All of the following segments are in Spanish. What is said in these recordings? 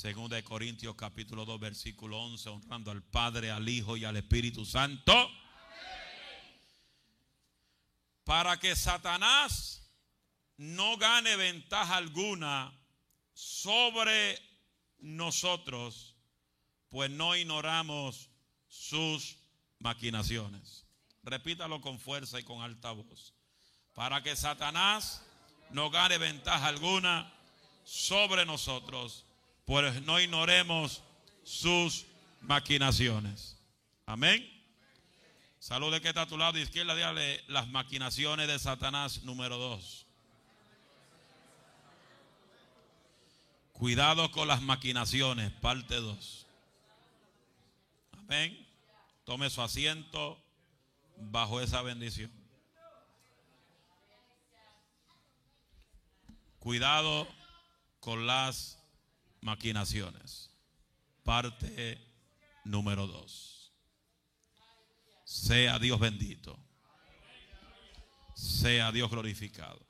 Segunda de Corintios capítulo 2 versículo 11, honrando al Padre, al Hijo y al Espíritu Santo. Amén. Para que Satanás no gane ventaja alguna sobre nosotros, pues no ignoramos sus maquinaciones. Repítalo con fuerza y con alta voz. Para que Satanás no gane ventaja alguna sobre nosotros, pues no ignoremos sus maquinaciones. Amén. Salud de que está a tu lado izquierda, dígale: las maquinaciones de Satanás número 2. Cuidado con las maquinaciones, parte 2. Amén. Tome su asiento bajo esa bendición. Cuidado con las maquinaciones, parte número 2. Sea Dios bendito, sea Dios glorificado.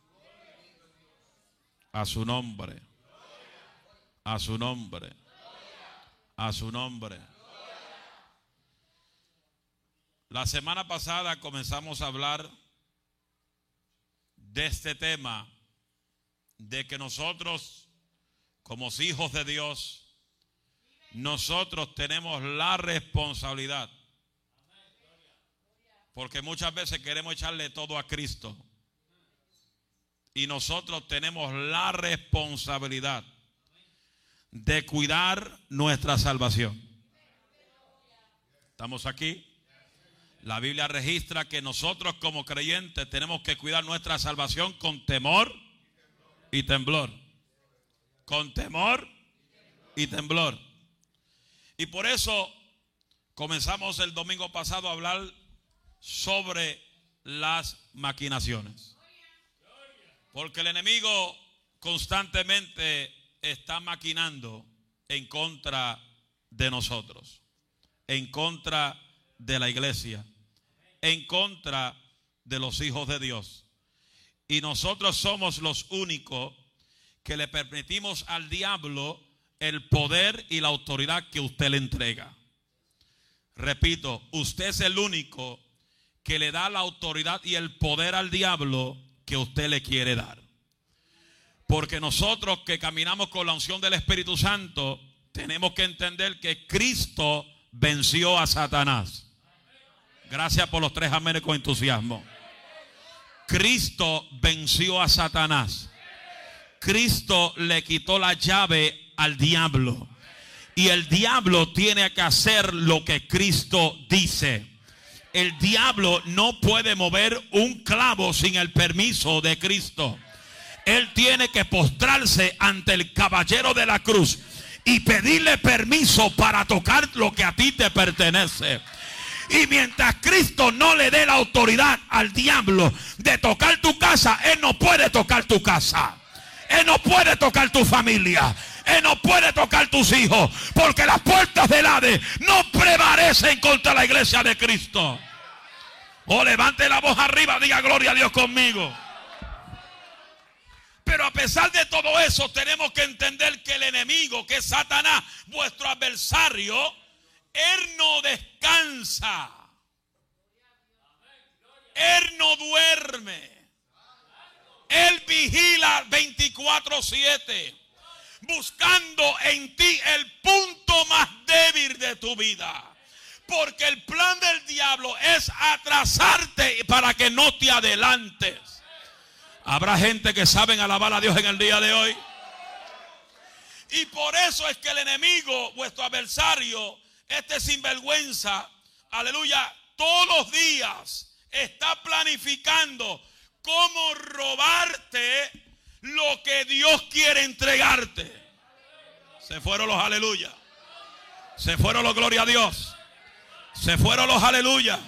A su nombre, a su nombre, a su nombre. La semana pasada comenzamos a hablar de este tema, de que nosotros, como hijos de Dios, nosotros tenemos la responsabilidad. Porque muchas veces queremos echarle todo a Cristo. Y nosotros tenemos la responsabilidad de cuidar nuestra salvación. ¿Estamos aquí? La Biblia registra que nosotros como creyentes tenemos que cuidar nuestra salvación con temor y temblor. Con temor y temblor. Y por eso comenzamos el domingo pasado a hablar sobre las maquinaciones. Porque el enemigo constantemente está maquinando en contra de nosotros, en contra de la iglesia, en contra de los hijos de Dios. Y nosotros somos los únicos que le permitimos al diablo el poder y la autoridad que usted le entrega. Repito, usted es el único que le da la autoridad y el poder al diablo que usted le quiere dar. Porque nosotros que caminamos con la unción del Espíritu Santo, tenemos que entender que Cristo venció a Satanás. Gracias por los tres aménes con entusiasmo. Cristo venció a Satanás. Cristo le quitó la llave al diablo. Y el diablo tiene que hacer lo que Cristo dice. El diablo no puede mover un clavo sin el permiso de Cristo. Él tiene que postrarse ante el caballero de la cruz y pedirle permiso para tocar lo que a ti te pertenece. Y mientras Cristo no le dé la autoridad al diablo de tocar tu casa, él no puede tocar tu casa. Él no puede tocar tu familia. Él no puede tocar tus hijos. Porque las puertas del Hades no prevalecen contra la iglesia de Cristo. Oh, levante la voz arriba, diga gloria a Dios conmigo. Pero a pesar de todo eso, tenemos que entender que el enemigo, que es Satanás, vuestro adversario, él no descansa. Él no duerme. Él vigila 24/7, buscando en ti el punto más débil de tu vida. Porque el plan del diablo es atrasarte para que no te adelantes. Habrá gente que saben alabar a Dios en el día de hoy. Y por eso es que el enemigo, vuestro adversario, este sinvergüenza, aleluya, todos los días está planificando cómo robarte lo que Dios quiere entregarte. Se fueron los aleluya. Se fueron los gloria a Dios. Se fueron los aleluya.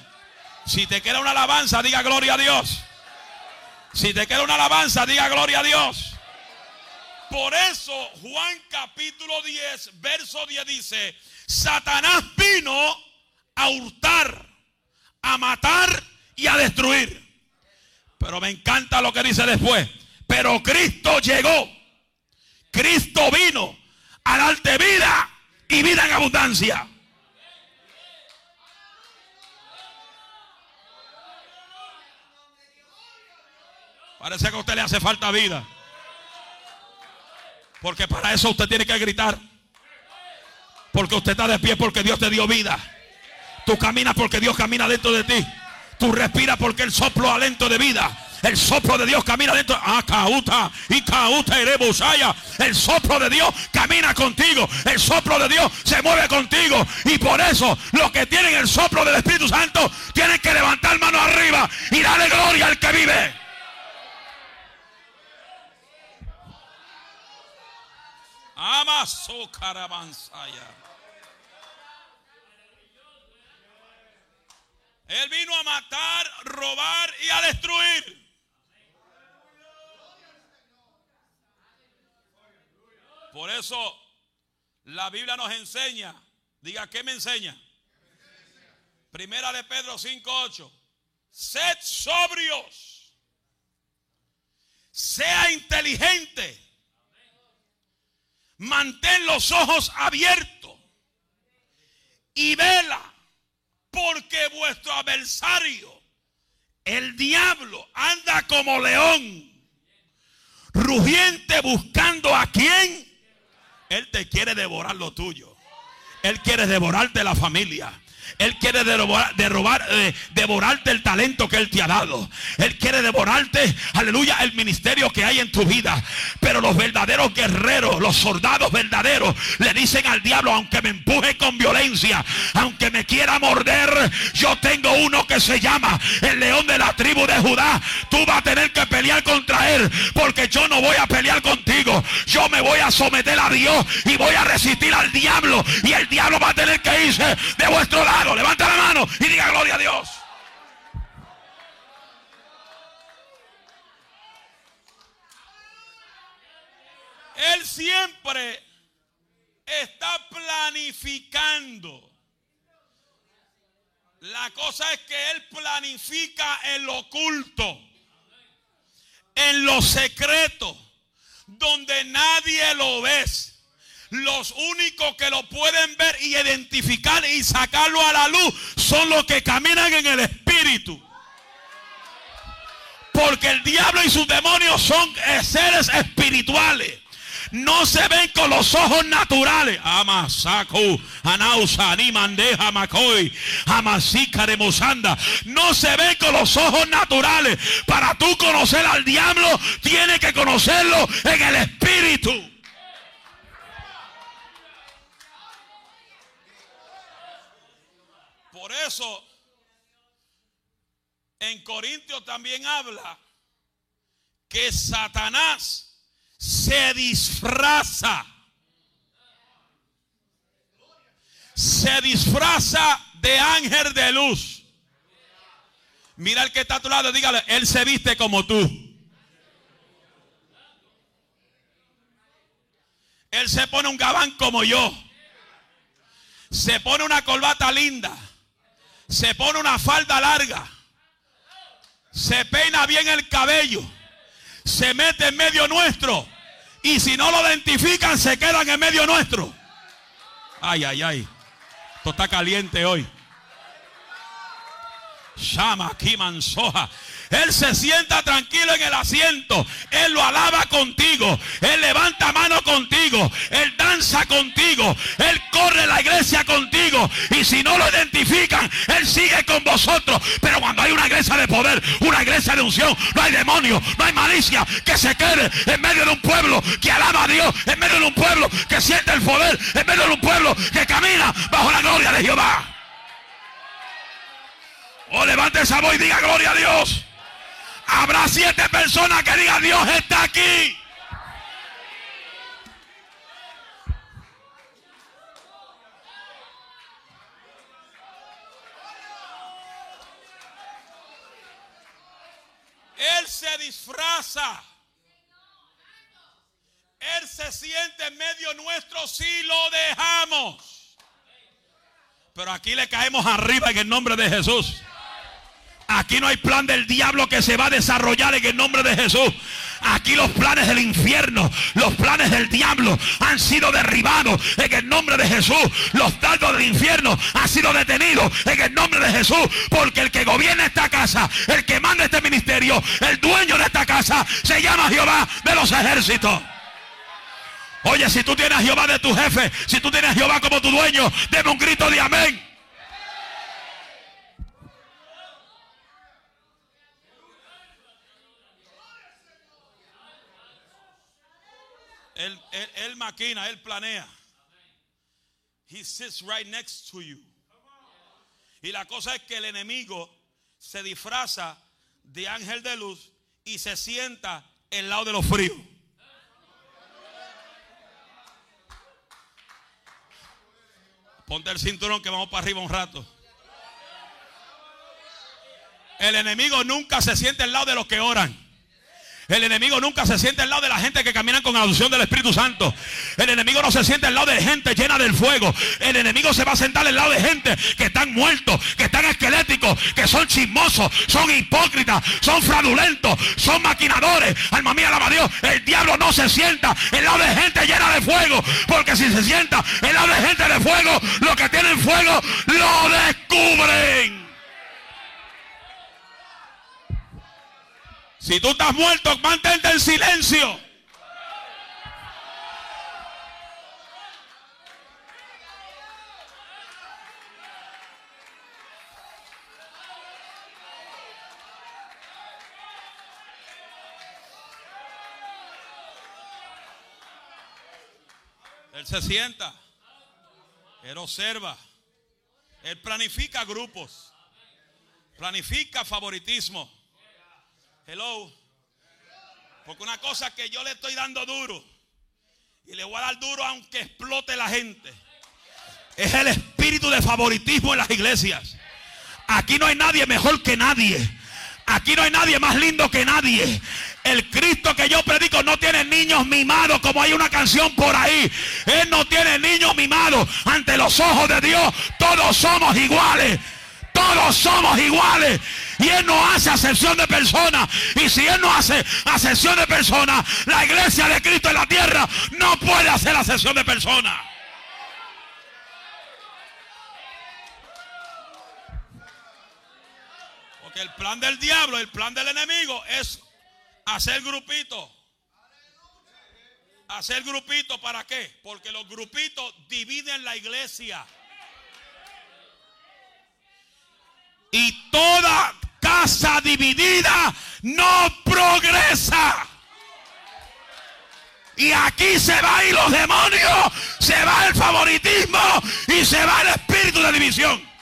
Si te queda una alabanza, diga gloria a Dios. Si te queda una alabanza, diga gloria a Dios. Por eso Juan capítulo 10, verso 10 dice: Satanás vino a hurtar, a matar y a destruir. Pero me encanta lo que dice después. Pero Cristo llegó. Cristo vino a darte vida abundancia. Parece que a usted le hace falta vida, porque para eso usted tiene que gritar, porque usted está de pie porque Dios te dio vida. Tú caminas porque Dios camina dentro de ti. Tú respiras porque el soplo aliento de vida, el soplo de Dios camina dentro. El soplo de Dios camina contigo, el soplo de Dios se mueve contigo. Y por eso los que tienen el soplo del Espíritu Santo tienen que levantar mano arriba y darle gloria al que vive. Amazo caravanzaya. Él vino a matar, robar y a destruir. Por eso la Biblia nos enseña. Diga, ¿qué me enseña? Primera de Pedro 5:8. Sed sobrios. Sea inteligente. Mantén los ojos abiertos y vela, porque vuestro adversario, el diablo, anda como león rugiente buscando a quien. Él te quiere devorar lo tuyo. Él quiere devorarte la familia. Él quiere devorarte el talento que Él te ha dado. Él quiere devorarte, aleluya, el ministerio que hay en tu vida. Pero los verdaderos guerreros, los soldados verdaderos, le dicen al diablo: aunque me empuje con violencia, aunque me quiera morder, yo tengo uno que se llama el león de la tribu de Judá. Tú vas a tener que pelear contra él, porque yo no voy a pelear contigo. Yo me voy a someter a Dios y voy a resistir al diablo, y el diablo va a tener que irse de vuestro lado. Levanta la mano y diga gloria a Dios. Él siempre está planificando. La cosa es que Él planifica en lo oculto, en lo secreto, donde nadie lo ve. Los únicos que lo pueden ver y identificar y sacarlo a la luz son los que caminan en el Espíritu. Porque el diablo y sus demonios son seres espirituales. No se ven con los ojos naturales. No se ven con los ojos naturales. Para tú conocer al diablo, tienes que conocerlo en el Espíritu. Por eso en Corintios también habla que Satanás se disfraza. Se disfraza de ángel de luz. Mira el que está a tu lado, dígale: él se viste como tú. Él se pone un gabán como yo. Se pone una corbata linda. Se pone una falda larga. Se peina bien el cabello. Se mete en medio nuestro. Y si no lo identifican, se quedan en medio nuestro. Ay, ay, ay. Esto está caliente hoy. Llama aquí, mansoja. Él se sienta tranquilo en el asiento. Él lo alaba contigo. Él levanta mano contigo. Él danza contigo. Él corre la iglesia contigo. Y si no lo identifican, Él sigue con vosotros. Pero cuando hay una iglesia de poder, una iglesia de unción, no hay demonio, no hay malicia que se quede en medio de un pueblo que alaba a Dios, en medio de un pueblo que siente el poder, en medio de un pueblo que camina bajo la gloria de Jehová. Oh, levante esa voz y diga gloria a Dios. Habrá 7 personas que digan: Dios está aquí. Él se disfraza. Él se siente en medio nuestro si lo dejamos. Pero aquí le caemos arriba en el nombre de Jesús. Aquí no hay plan del diablo que se va a desarrollar en el nombre de Jesús. Aquí los planes del infierno, los planes del diablo han sido derribados en el nombre de Jesús. Los dardos del infierno han sido detenidos en el nombre de Jesús. Porque el que gobierna esta casa, el que manda este ministerio, el dueño de esta casa, se llama Jehová de los ejércitos. Oye, si tú tienes a Jehová de tu jefe, si tú tienes a Jehová como tu dueño, deme un grito de amén. Él maquina, él planea. He sits right next to you. Y la cosa es que el enemigo se disfraza de ángel de luz y se sienta al lado de los fríos. Ponte el cinturón que vamos para arriba un rato. El enemigo nunca se siente al lado de los que oran. El enemigo nunca se siente al lado de la gente que camina con adopción del Espíritu Santo. El enemigo no se siente al lado de gente llena del fuego. El enemigo se va a sentar al lado de gente que están muertos, que están esqueléticos, que son chismosos, son hipócritas, son fraudulentos, son maquinadores. Alma mía, alaba a Dios. El diablo no se sienta al lado de gente llena de fuego, porque si se sienta al lado de gente de fuego, los que tienen fuego lo descubren. Si tú estás muerto, mantente en silencio. Él se sienta, él observa, él planifica grupos, planifica favoritismo. Hello. Porque una cosa es que yo le estoy dando duro, y le voy a dar duro aunque explote la gente, es el espíritu de favoritismo en las iglesias. Aquí no hay nadie mejor que nadie. Aquí no hay nadie más lindo que nadie. El Cristo que yo predico no tiene niños mimados, como hay una canción por ahí. Él no tiene niños mimados. Ante los ojos de Dios todos somos iguales. Todos somos iguales. Y Él no hace acepción de personas. Y si Él no hace acepción de personas, la iglesia de Cristo en la tierra no puede hacer acepción de personas. Porque el plan del diablo, el plan del enemigo es hacer grupitos. ¿Hacer grupitos para qué? Porque los grupitos dividen la iglesia. Y toda casa dividida no progresa. Y aquí se van los demonios, se va el favoritismo y se va el espíritu de división.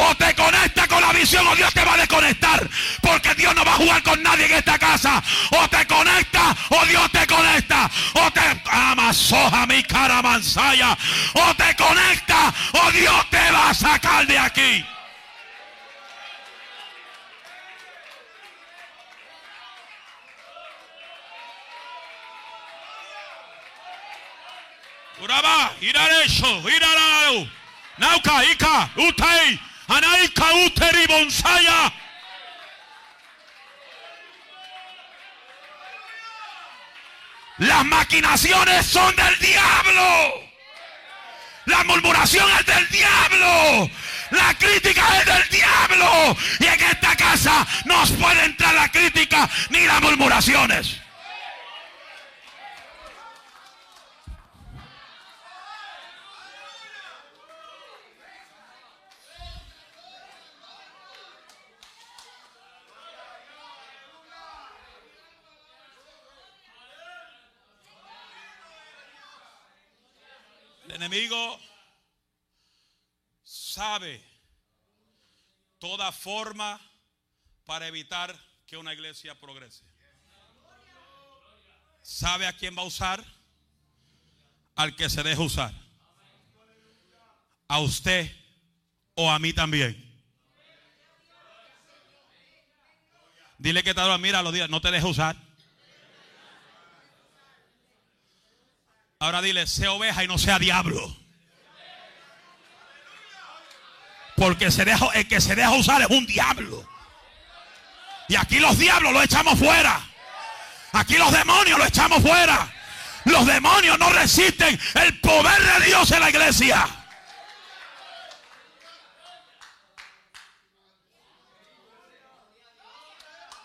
O te conectas con la visión o Dios te va a desconectar, porque Dios no va a jugar con nadie en esta casa. O te conectas o Dios te conecta. O te amasoja mi cara manzaya. O te conectas o Dios te va a sacar de aquí. Uraba, irarecho, irarau, nauka, ika, utai. Anaika uteri bonsaya. Las maquinaciones son del diablo. La murmuración es del diablo. La crítica es del diablo. Y en esta casa no puede entrar la crítica ni las murmuraciones. El enemigo sabe toda forma para evitar que una iglesia progrese. Sabe a quién va a usar, al que se deje usar. A usted o a mí también. Dile que te adora, mira los días, no te deje usar. Ahora dile, sea oveja y no sea diablo. Porque el que se deja usar es un diablo. Y aquí los diablos los echamos fuera. Aquí los demonios los echamos fuera. Los demonios no resisten el poder de Dios en la iglesia.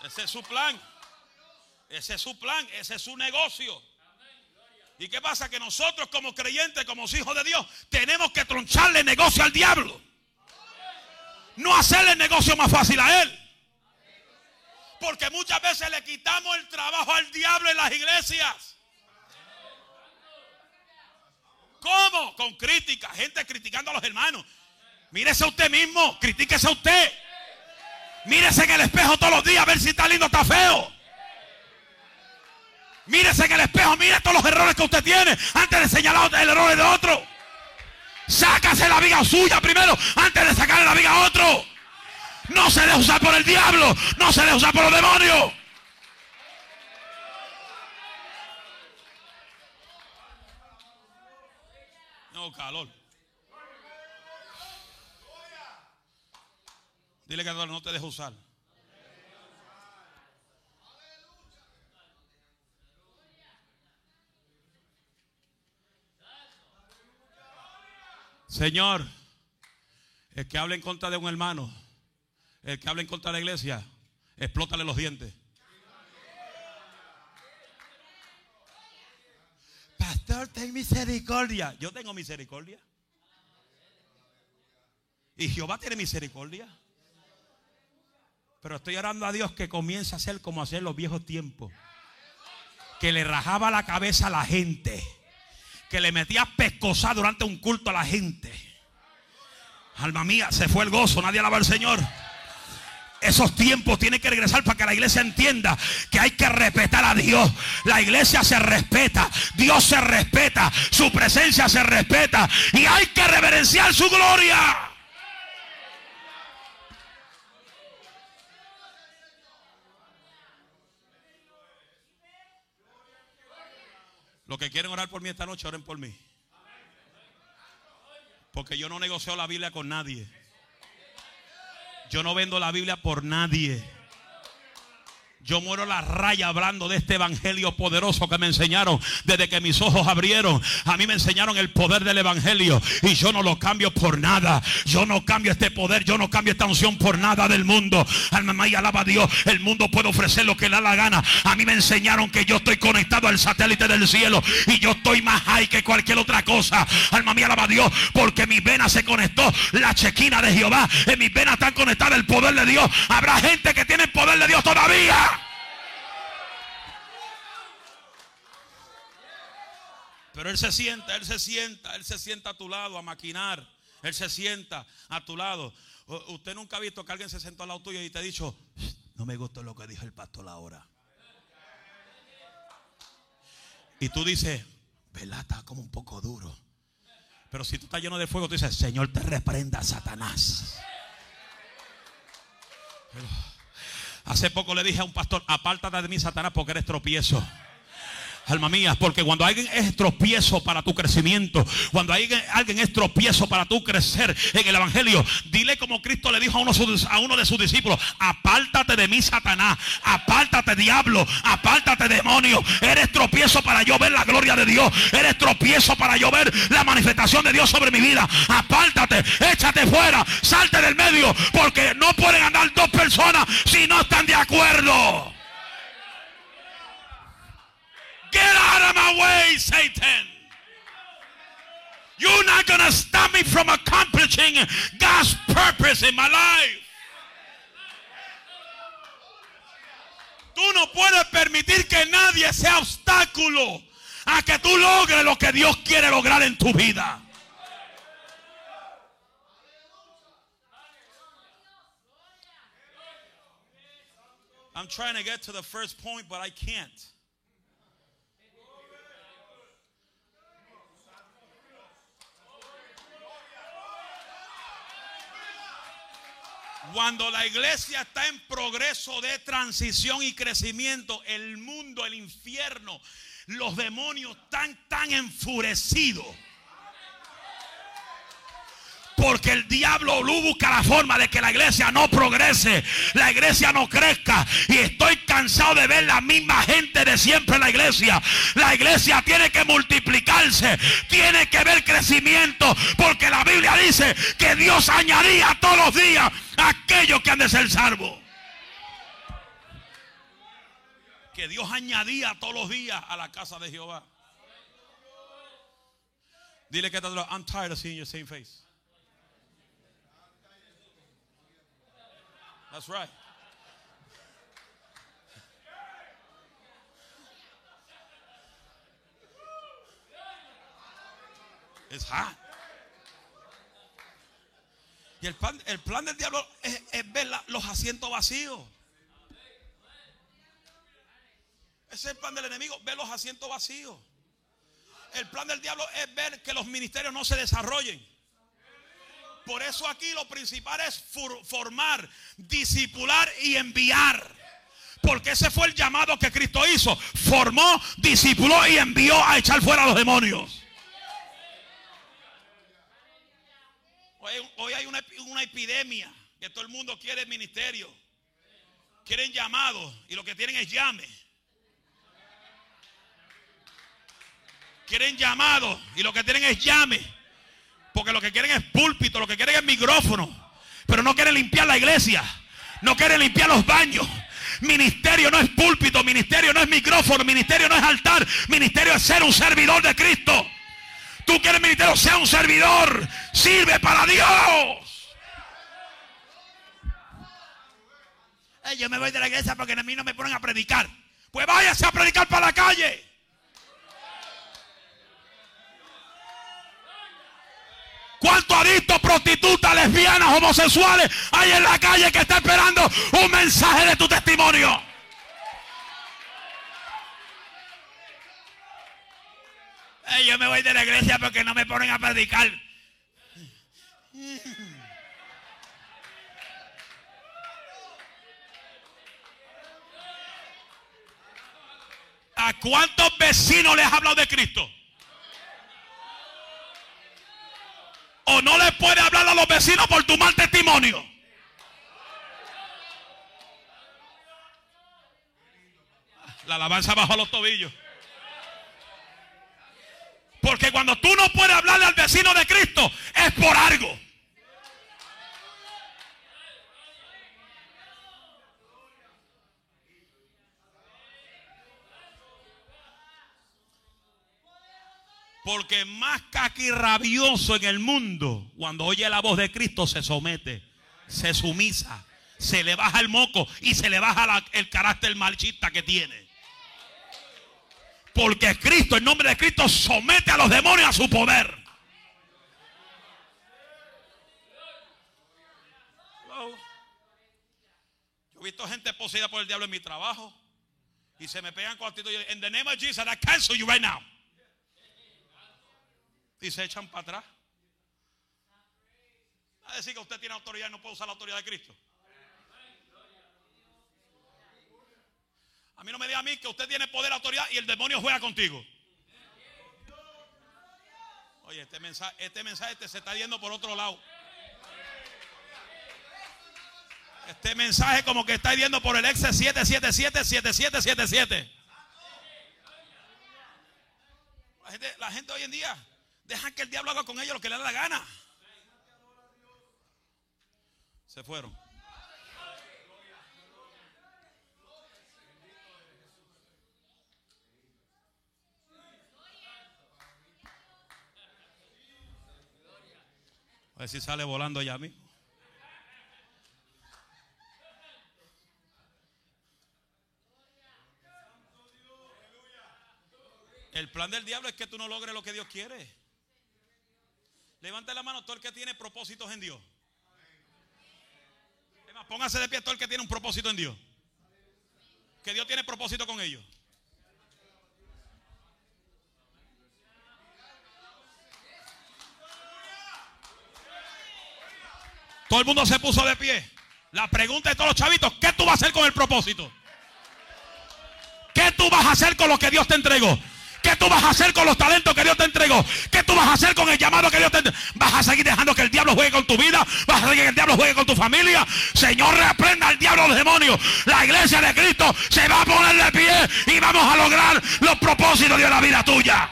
Ese es su plan. Ese es su plan. Ese es su negocio. ¿Y qué pasa? Que nosotros como creyentes, como hijos de Dios, tenemos que troncharle negocio al diablo. No hacerle negocio más fácil a él. Porque muchas veces le quitamos el trabajo al diablo en las iglesias. ¿Cómo? Con crítica. Gente criticando a los hermanos. Mírese a usted mismo. Critíquese a usted. Mírese en el espejo todos los días a ver si está lindo o está feo. Mírese en el espejo. Mire todos los errores que usted tiene antes de señalar el error de otro. Sácase la viga suya primero antes de sacarle la viga a otro. No se deje usar por el diablo. No se deje usar por los demonios. No, calor. Dile que no te deje usar. Señor, el que hable en contra de un hermano, el que hable en contra de la iglesia, explótale los dientes. Pastor, ten misericordia. Yo tengo misericordia. Y Jehová tiene misericordia. Pero estoy orando a Dios que comience a hacer como hacían los viejos tiempos, que le rajaba la cabeza a la gente, que le metía pescosa durante un culto a la gente. Alma mía, se fue el gozo, nadie alaba al Señor. Esos tiempos tienen que regresar para que la iglesia entienda que hay que respetar a Dios. La iglesia se respeta, Dios se respeta, su presencia se respeta y hay que reverenciar su gloria. Los que quieren orar por mí esta noche, oren por mí. Porque yo no negocio la Biblia con nadie. Yo no vendo la Biblia por nadie. Yo muero la raya hablando de este evangelio poderoso que me enseñaron desde que mis ojos abrieron. A mí me enseñaron el poder del evangelio y yo no lo cambio por nada. Yo no cambio este poder, yo no cambio esta unción por nada del mundo. Alma mía, alaba a Dios. El mundo puede ofrecer lo que le da la gana. A mí me enseñaron que yo estoy conectado al satélite del cielo y yo estoy más high que cualquier otra cosa. Alma mía, alaba a Dios, porque mis venas se conectó la chequina de Jehová. En mis venas están conectadas el poder de Dios. Habrá gente que tiene el poder de Dios todavía. Pero Él se sienta, Él se sienta, Él se sienta a tu lado a maquinar. Él se sienta a tu lado. Usted nunca ha visto que alguien se sentó al lado tuyo y te ha dicho: no me gustó lo que dijo el pastor ahora. Y tú dices: ¿verdad? Está como un poco duro. Pero si tú estás lleno de fuego, tú dices: Señor, te reprenda, Satanás. Hace poco le dije a un pastor: apártate de mí, Satanás, porque eres tropiezo. Alma mía, porque cuando alguien es tropiezo para tu crecimiento, cuando alguien es tropiezo para tu crecer en el evangelio, dile como Cristo le dijo a uno de sus discípulos: apártate de mí, Satanás, apártate, diablo, apártate, demonio. Eres tropiezo para yo ver la gloria de Dios. Eres tropiezo para yo ver la manifestación de Dios sobre mi vida. Apártate, échate fuera, salte del medio, porque no pueden andar dos personas si no están de acuerdo. Get out of my way, Satan. You're not going to stop me from accomplishing God's purpose in my life. Tú no puedes permitir que nadie sea obstáculo a que tú logres lo que Dios quiere lograr en tu vida. I'm trying to get to the first point, but I can't. Cuando la iglesia está en progreso de transición y crecimiento, el mundo, el infierno, los demonios están tan enfurecidos. Porque el diablo busca la forma de que la iglesia no progrese, la iglesia no crezca. Y estoy cansado de ver la misma gente de siempre en la iglesia. La iglesia tiene que multiplicarse, tiene que ver crecimiento, porque la Biblia dice que Dios añadía todos los días a aquellos que han de ser salvos. Que Dios añadía todos los días a la casa de Jehová. Dile que está atrás, I'm tired of seeing your same face. That's right. It's hot. Y el plan del diablo es ver los asientos vacíos. Ese es el plan del enemigo, ver los asientos vacíos. El plan del diablo es ver que los ministerios no se desarrollen. Por eso aquí lo principal es formar, discipular y enviar. Porque ese fue el llamado que Cristo hizo. Formó, discipuló y envió a echar fuera a los demonios. Hoy hay una epidemia que todo el mundo quiere ministerio. Quieren llamados y lo que tienen es llame. Quieren llamados y lo que tienen es llame. Porque lo que quieren es púlpito, lo que quieren es micrófono. Pero no quieren limpiar la iglesia. No quieren limpiar los baños. Ministerio no es púlpito, ministerio no es micrófono, ministerio no es altar. Ministerio es ser un servidor de Cristo. Tú quieres ministerio, sea un servidor. Sirve para Dios. Yo me voy de la iglesia porque a mí no me ponen a predicar. Pues váyase a predicar para la calle. ¿Cuántos adictos, prostitutas, lesbianas, homosexuales hay en la calle que está esperando un mensaje de tu testimonio? Yo me voy de la iglesia porque no me ponen a predicar. ¿A cuántos vecinos les has hablado de Cristo? O no le puede hablar a los vecinos por tu mal testimonio. La alabanza bajo los tobillos. Porque cuando tú no puedes hablarle al vecino de Cristo, es por algo. Porque más caqui rabioso en el mundo, cuando oye la voz de Cristo, se somete, se sumisa, se le baja el moco y se le baja el carácter machista que tiene. Porque Cristo, en nombre de Cristo, somete a los demonios a su poder. Hello. Yo he visto gente poseída por el diablo en mi trabajo y se me pegan con actitud. En the name of Jesus, I cancel you right now. Y se echan para atrás. A decir que usted tiene autoridad y no puede usar la autoridad de Cristo. A mí no me diga a mí que usted tiene poder, autoridad y el demonio juega contigo. Oye, este mensaje te se está yendo por otro lado. Este mensaje como que está yendo por el ex 7777777. La gente hoy en día deja que el diablo haga con ellos lo que le da la gana. Se fueron. A ver si sale volando allá mismo. El plan del diablo es que tú no logres lo que Dios quiere. Levante la mano todo el que tiene propósitos en Dios. Además, póngase de pie todo el que tiene un propósito en Dios. Que Dios tiene propósito con ellos. Todo el mundo se puso de pie. La pregunta de todos los chavitos, ¿qué tú vas a hacer con el propósito? ¿Qué tú vas a hacer con lo que Dios te entregó? ¿Qué tú vas a hacer con los talentos que Dios te entregó? ¿Qué tú vas a hacer con el llamado que Dios te entregó? ¿Vas a seguir dejando que el diablo juegue con tu vida? ¿Vas a seguir que el diablo juegue con tu familia? Señor, reprenda al diablo, a los demonios. La iglesia de Cristo se va a poner de pie y vamos a lograr los propósitos de la vida tuya.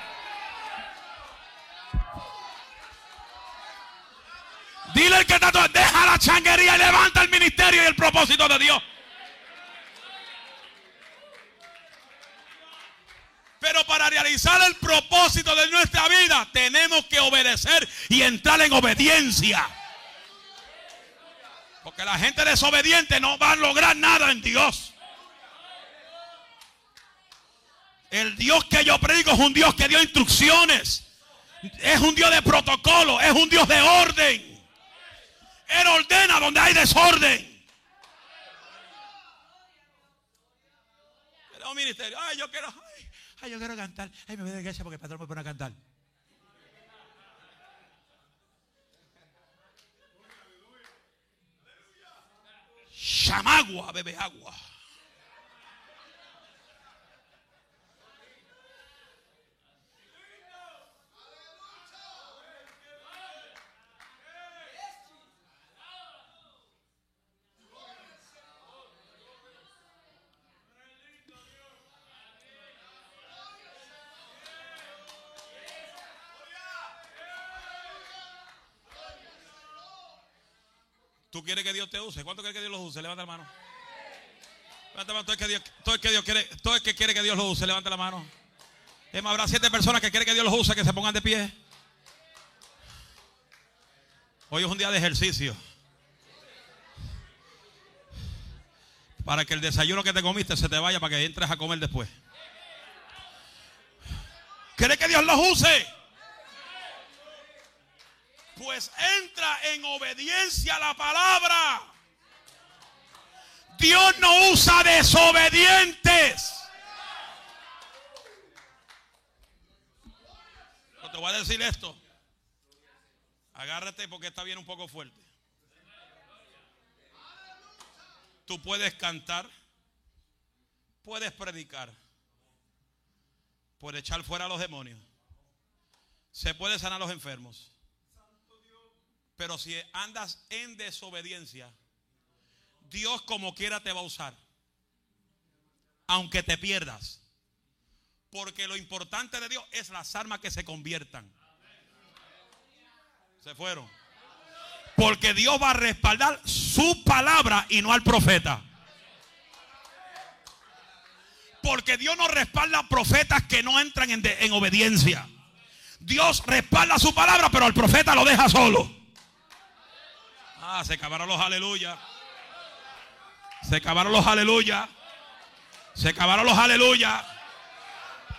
Dile al que está todo, deja la changuería y levanta el ministerio y el propósito de Dios. Pero para realizar el propósito de nuestra vida, tenemos que obedecer y entrar en obediencia. Porque la gente desobediente no va a lograr nada en Dios. El Dios que yo predico es un Dios que dio instrucciones. Es un Dios de protocolo, es un Dios de orden. Él ordena donde hay desorden. Le da un ministerio. Ay, yo quiero... Ay, yo quiero cantar. Ay, me voy de la iglesia porque el pastor me pone a cantar. Chamagua, bebe agua. ¿Tú quieres que Dios te use? ¿Cuánto quieres que Dios los use? Levanta la mano. Levanta la mano. Todo el que quiere que Dios los use, levanta la mano. Habrá 7 personas que quieren que Dios los use, que se pongan de pie. Hoy es un día de ejercicio. Para que el desayuno que te comiste se te vaya, para que entres a comer después. ¿Quieres que Dios los use? Pues entra en obediencia a la palabra. Dios no usa desobedientes. Pero te voy a decir esto. Agárrate porque esta viene un poco fuerte. Tú puedes cantar, puedes predicar, puedes echar fuera a los demonios, se puede sanar a los enfermos. Pero si andas en desobediencia, Dios como quiera te va a usar, aunque te pierdas. Porque lo importante de Dios es las almas que se conviertan. Se fueron. Porque Dios va a respaldar su palabra y no al profeta. Porque Dios no respalda a profetas que no entran en obediencia. Dios respalda su palabra, pero al profeta lo deja solo. Ah, se acabaron los aleluya. Se acabaron los aleluya. Se acabaron los aleluya.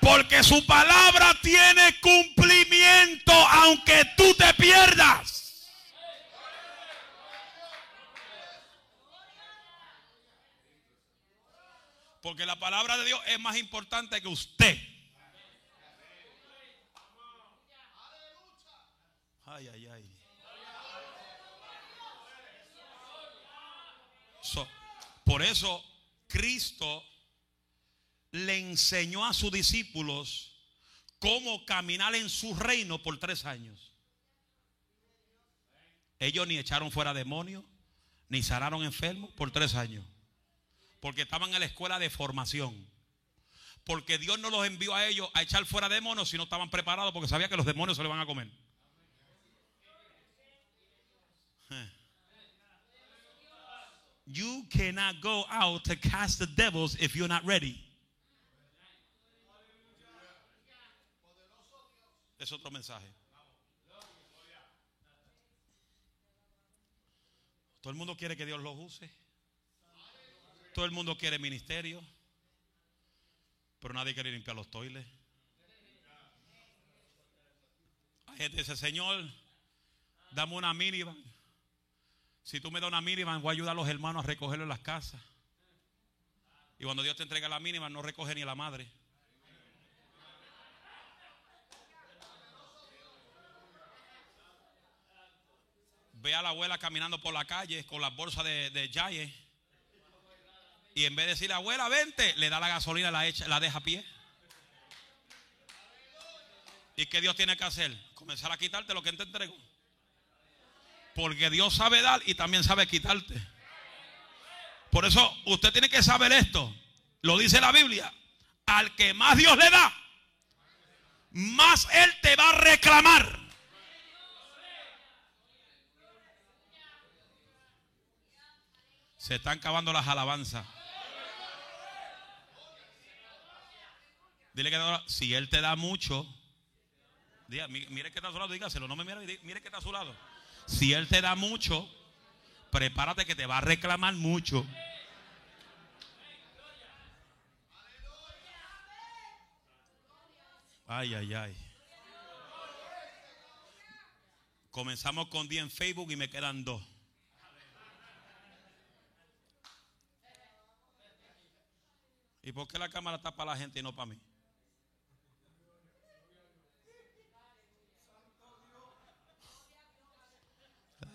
Porque su palabra tiene cumplimiento aunque tú te pierdas. Porque la palabra de Dios es más importante que usted. Ay, ay, ay. Por eso Cristo le enseñó a sus discípulos cómo caminar en su reino por 3 años. Ellos ni echaron fuera demonios, ni sanaron enfermos por 3 años. Porque estaban en la escuela de formación. Porque Dios no los envió a ellos a echar fuera demonios si no estaban preparados, porque sabía que los demonios se los van a comer. You cannot go out to cast the devils if you're not ready. Es otro mensaje. Todo el mundo quiere que Dios los use. Todo el mundo quiere ministerio. Pero nadie quiere limpiar los toiles. Hay gente que dice, Señor, dame una minivan. Si tú me das una minivan, voy a ayudar a los hermanos a recogerlo en las casas. Y cuando Dios te entrega la minivan, no recoge ni a la madre. Ve a la abuela caminando por la calle con las bolsas de Jaye. Y en vez de decirle, abuela, vente, le da la gasolina, la deja a pie. ¿Y qué Dios tiene que hacer? Comenzar a quitarte lo que Él te entregó. Porque Dios sabe dar y también sabe quitarte. Por eso usted tiene que saber esto. Lo dice la Biblia. Al que más Dios le da, más Él te va a reclamar. Se están acabando las alabanzas. Dile que si Él te da mucho, diga, mire que está a su lado, dígaselo, no me mire, mire que está a su lado. Si Él te da mucho, prepárate que te va a reclamar mucho. Ay, ay, ay. Comenzamos con 10 en Facebook y me quedan 2. ¿Y por qué la cámara está para la gente y no para mí?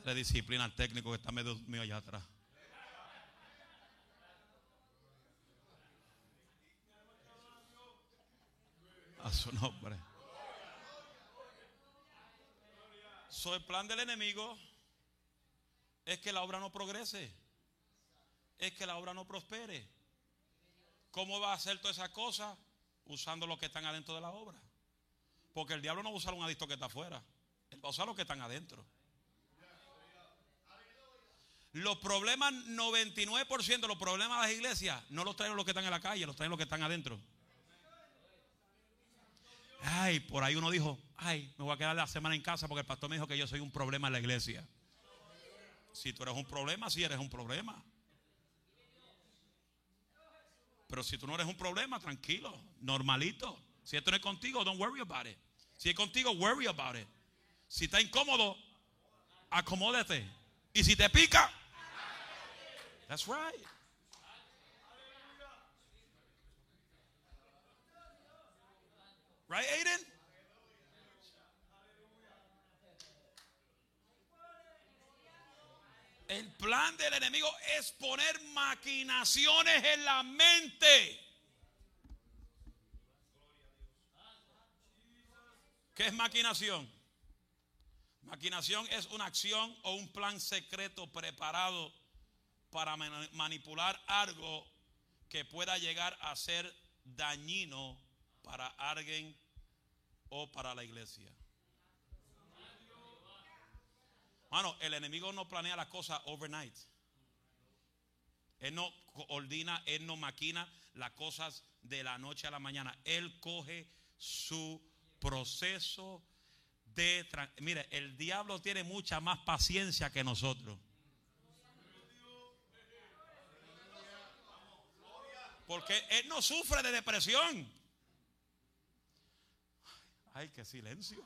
La disciplina al técnico que está medio mío allá atrás. A su nombre. So, el plan del enemigo es que la obra no progrese, es que la obra no prospere. ¿Cómo va a hacer todas esas cosas? Usando los que están adentro de la obra. Porque el diablo no va a usar un adicto que está afuera. Él va a usar los que están adentro. Los problemas, 99% de los problemas de las iglesias no los traen los que están en la calle, los traen los que están adentro. Ay, por ahí uno dijo, ay, me voy a quedar la semana en casa porque el pastor me dijo que yo soy un problema en la iglesia. Si tú eres un problema, sí eres un problema. Pero si tú no eres un problema, tranquilo, normalito. Si esto no es contigo, don't worry about it. Si es contigo, worry about it. Si está incómodo, acomódate. Y si te pica, that's right. Right, Aiden? El plan del enemigo es poner maquinaciones en la mente. ¿Qué es maquinación? Maquinación es una acción o un plan secreto preparado para manipular algo que pueda llegar a ser dañino para alguien o para la iglesia. Mano, el enemigo no planea las cosas overnight. Él no ordena, él no maquina las cosas de la noche a la mañana. Él coge su proceso de... Mire, el diablo tiene mucha más paciencia que nosotros. Porque él no sufre de depresión. Ay, qué silencio.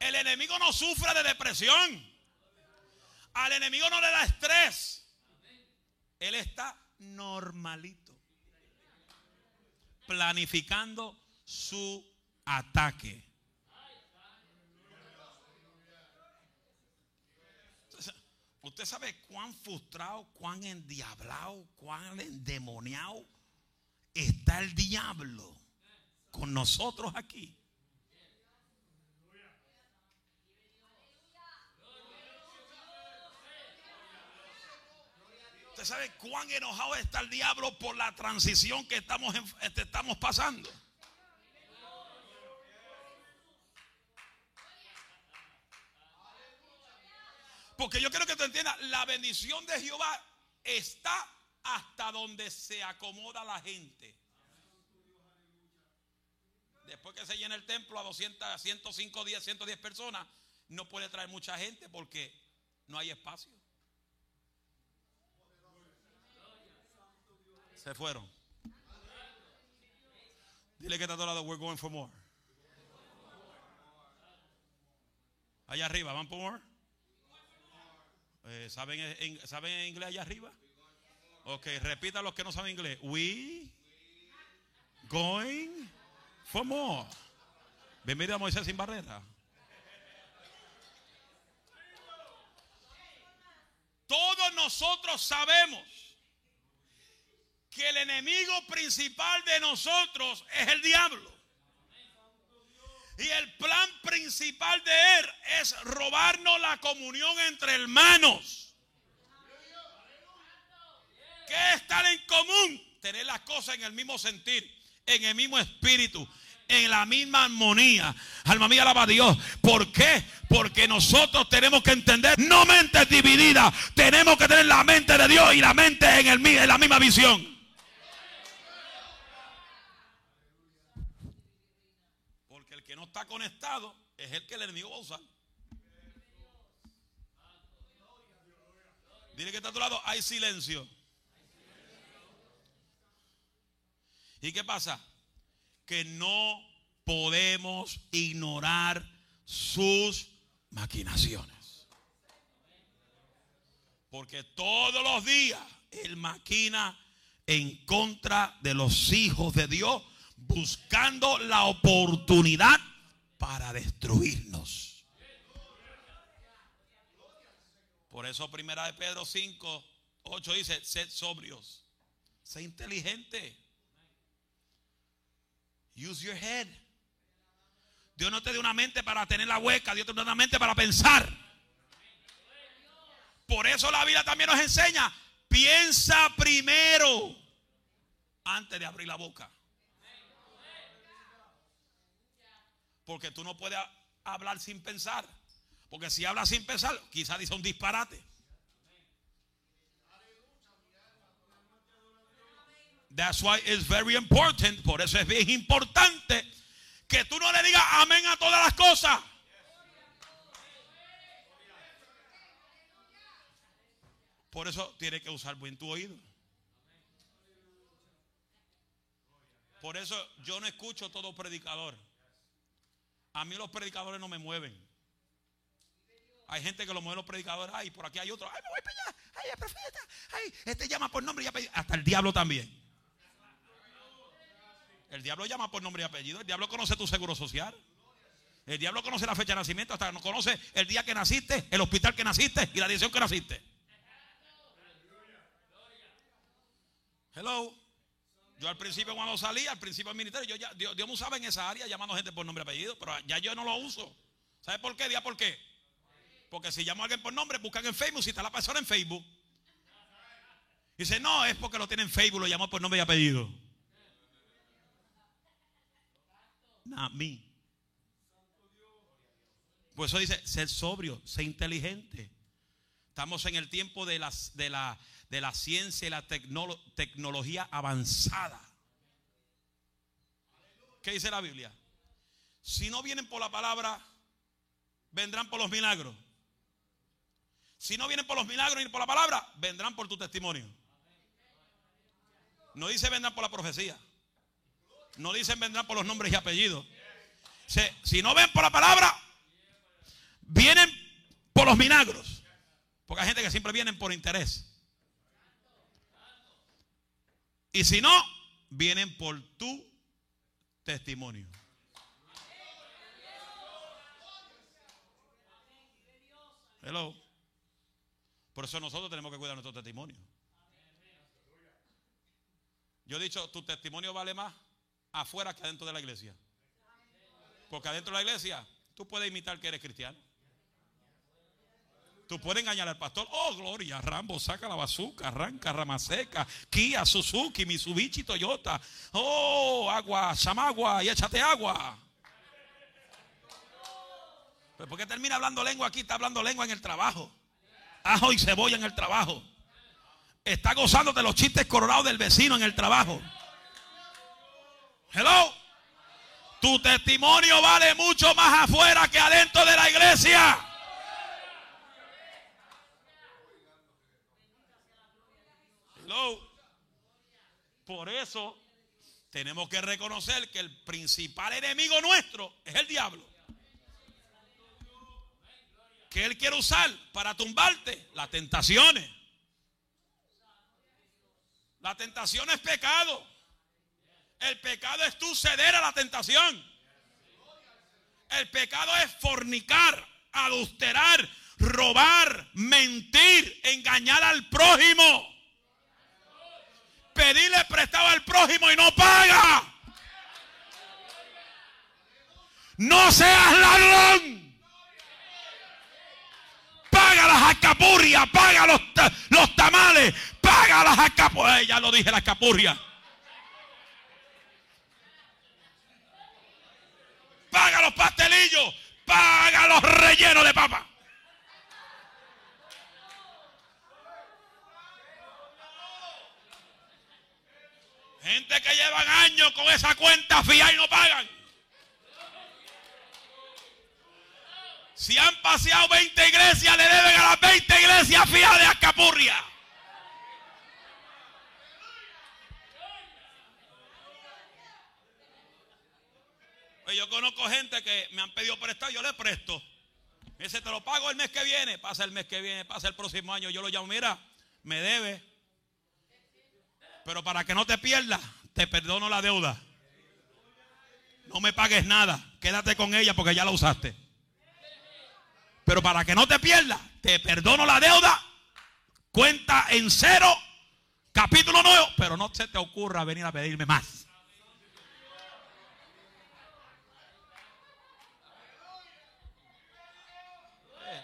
El enemigo no sufre de depresión. Al enemigo no le da estrés. Él está normalito, planificando su ataque. Usted sabe cuán frustrado, cuán endiablado, cuán endemoniado está el diablo con nosotros aquí. Usted sabe cuán enojado está el diablo por la transición que estamos pasando. Porque yo quiero que te entiendas, la bendición de Jehová está hasta donde se acomoda la gente. Después que se llena el templo a 200, a 105 días, 110 personas, no puede traer mucha gente porque no hay espacio. Se fueron. Dile que está a todo lado. We're going for more. Allá arriba, van por more. ¿Saben inglés allá arriba? Ok, repita los que no saben inglés. We going for more. Bienvenido a Moisés sin barrera. Todos nosotros sabemos que el enemigo principal de nosotros es el diablo. Y el plan principal de Él es robarnos la comunión entre hermanos. ¿Qué es tal en común? Tener las cosas en el mismo sentir, en el mismo espíritu, en la misma armonía. Alma mía, alaba a Dios. ¿Por qué? Porque nosotros tenemos que entender, no mentes divididas. Tenemos que tener la mente de Dios y la mente en la misma visión. Porque el que no está conectado es el que el enemigo va a usar. Dile que está a tu lado, hay silencio. ¿Y qué pasa? Que no podemos ignorar sus maquinaciones. Porque todos los días Él maquina en contra de los hijos de Dios, buscando la oportunidad para destruirnos. Por eso Primera de Pedro 5:8 dice: sed sobrios, sé inteligente. Use your head. Dios no te dio una mente para tener la hueca. Dios te dio una mente para pensar. Por eso la vida también nos enseña: piensa primero antes de abrir la boca. Porque tú no puedes hablar sin pensar. Porque si hablas sin pensar, quizás dice un disparate. That's why it's very important. Por eso es bien importante que tú no le digas amén a todas las cosas. Por eso tienes que usar bien tu oído. Por eso yo no escucho todo predicador. A mí los predicadores no me mueven. Hay gente que lo mueven los predicadores. Ay, por aquí hay otro. Ay, me voy para allá. Ay, el profeta. Ay, este llama por nombre y apellido. Hasta el diablo también. El diablo llama por nombre y apellido. El diablo conoce tu seguro social. El diablo conoce la fecha de nacimiento. Hasta no conoce el día que naciste, el hospital que naciste y la dirección que naciste. Hello. Yo al principio, cuando salí, al principio del ministerio, Dios me usaba en esa área llamando gente por nombre y apellido. Pero ya yo no lo uso. ¿Sabes por qué? Diga por qué. Porque si llamo a alguien por nombre, buscan en Facebook. Si está la persona en Facebook, dice: no, es porque lo tiene en Facebook, lo llamó por nombre y apellido. A mí. Por eso dice: ser sobrio, ser inteligente. Estamos en el tiempo de la ciencia y la tecnología avanzada. ¿Qué dice la Biblia? Si no vienen por la palabra, vendrán por los milagros. Si no vienen por los milagros ni por la palabra, vendrán por tu testimonio. No dice vendrán por la profecía. No dicen vendrán por los nombres y apellidos. Si no ven por la palabra, vienen por los milagros. Porque hay gente que siempre vienen por interés. Y si no, vienen por tu testimonio. Hello. Por eso nosotros tenemos que cuidar nuestro testimonio. Yo he dicho, tu testimonio vale más afuera que adentro de la iglesia. Porque adentro de la iglesia tú puedes imitar que eres cristiano. Tú puedes engañar al pastor. Oh, gloria, Rambo, saca la bazuca, arranca, rama seca, Kia, Suzuki, Mitsubishi, Toyota. Oh, agua, chamagua y échate agua. ¿Pero por qué termina hablando lengua aquí? Está hablando lengua en el trabajo. Ajo y cebolla en el trabajo. Está gozándote los chistes colorados del vecino en el trabajo. Hello. Tu testimonio vale mucho más afuera que adentro de la iglesia. Hello. Por eso tenemos que reconocer que el principal enemigo nuestro es el diablo, que él quiere usar para tumbarte las tentaciones. La tentación es pecado. El pecado es tú ceder a la tentación. El pecado es fornicar, adulterar, robar, mentir, engañar al prójimo, pedirle prestado al prójimo y no paga. No seas ladrón. Paga las acapurrias, paga los tamales, paga las acapurrias. Ya lo dije, las acapurrias. Paga los pastelillos, paga los rellenos de papa. Gente que llevan años con esa cuenta fiada y no pagan. Si han paseado 20 iglesias, le deben a las 20 iglesias fiadas de acapurria. Pues yo conozco gente que me han pedido prestado, yo le presto. Me dice, te lo pago el mes que viene. Pasa el mes que viene, pasa el próximo año. Yo lo llamo, mira, me debe. Pero para que no te pierdas, te perdono la deuda. No me pagues nada. Quédate con ella porque ya la usaste. Pero para que no te pierdas, te perdono la deuda. Cuenta en cero, capítulo 9. Pero no se te ocurra venir a pedirme más.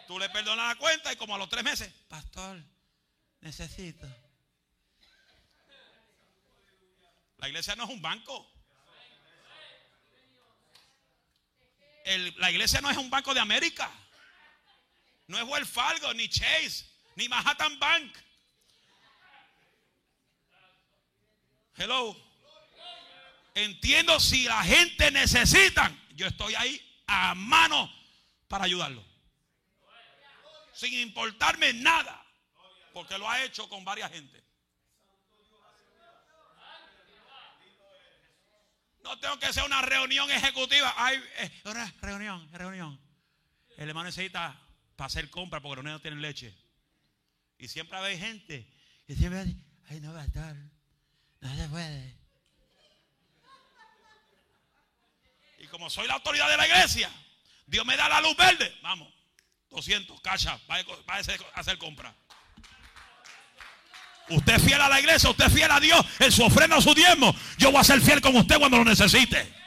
Tú le perdonas la cuenta y como a los 3 meses, pastor, necesito. La iglesia no es un banco. La iglesia no es un banco de América. No es Wells Fargo, ni Chase, ni Manhattan Bank. Hello. Entiendo, si la gente necesita, yo estoy ahí a mano para ayudarlo. Sin importarme nada. Porque lo ha hecho con varias gente. No tengo que ser una reunión ejecutiva. Hay una reunión. El hermano necesita para hacer compras porque los niños no tienen leche. Y siempre hay gente que siempre dice, ay, no va a estar, no se puede. Y como soy la autoridad de la iglesia, Dios me da la luz verde. Vamos, 200, cacha, vaya a hacer compra. Usted es fiel a la iglesia, usted es fiel a Dios en su ofrenda o su diezmo. Yo voy a ser fiel con usted cuando lo necesite.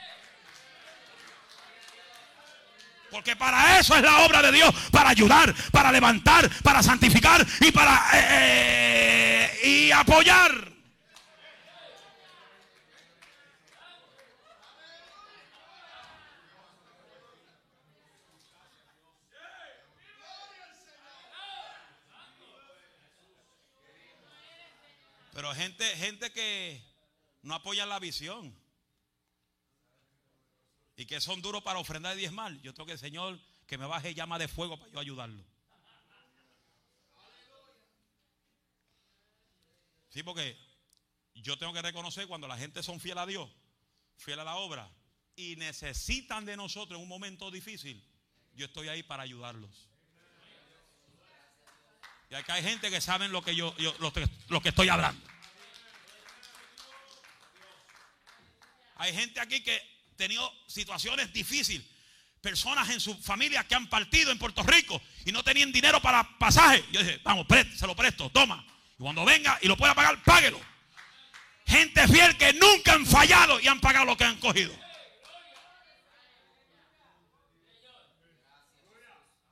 Porque para eso es la obra de Dios, para ayudar, para levantar, para santificar y para y apoyar. Pero gente que no apoya la visión. Y que son duros para ofrendar y diezmar. Yo tengo que el Señor que me baje llama de fuego para yo ayudarlo. Sí, porque yo tengo que reconocer cuando la gente son fiel a Dios, fiel a la obra, y necesitan de nosotros en un momento difícil, yo estoy ahí para ayudarlos. Y acá hay gente que saben lo que yo estoy hablando. Hay gente aquí que tenido situaciones difíciles, personas en su familia que han partido en Puerto Rico y no tenían dinero para pasaje. Yo dije, vamos, se lo presto, toma. Y cuando venga y lo pueda pagar, páguelo. Gente fiel que nunca han fallado y han pagado lo que han cogido.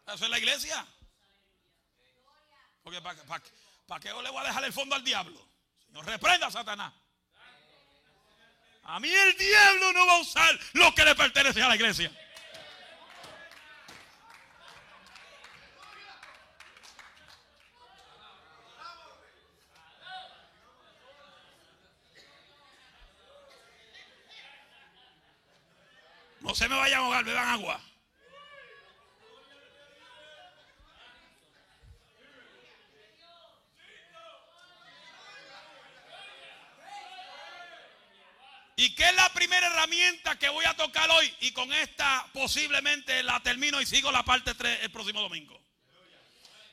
Eso es la iglesia. Porque ¿para qué yo le voy a dejar el fondo al diablo? Señor, reprenda a Satanás. A mí el diablo no va a usar lo que le pertenece a la iglesia. No se me vayan a ahogar, beban agua. ¿Y qué es la primera herramienta que voy a tocar hoy? Y con esta posiblemente la termino y sigo la parte 3 el próximo domingo.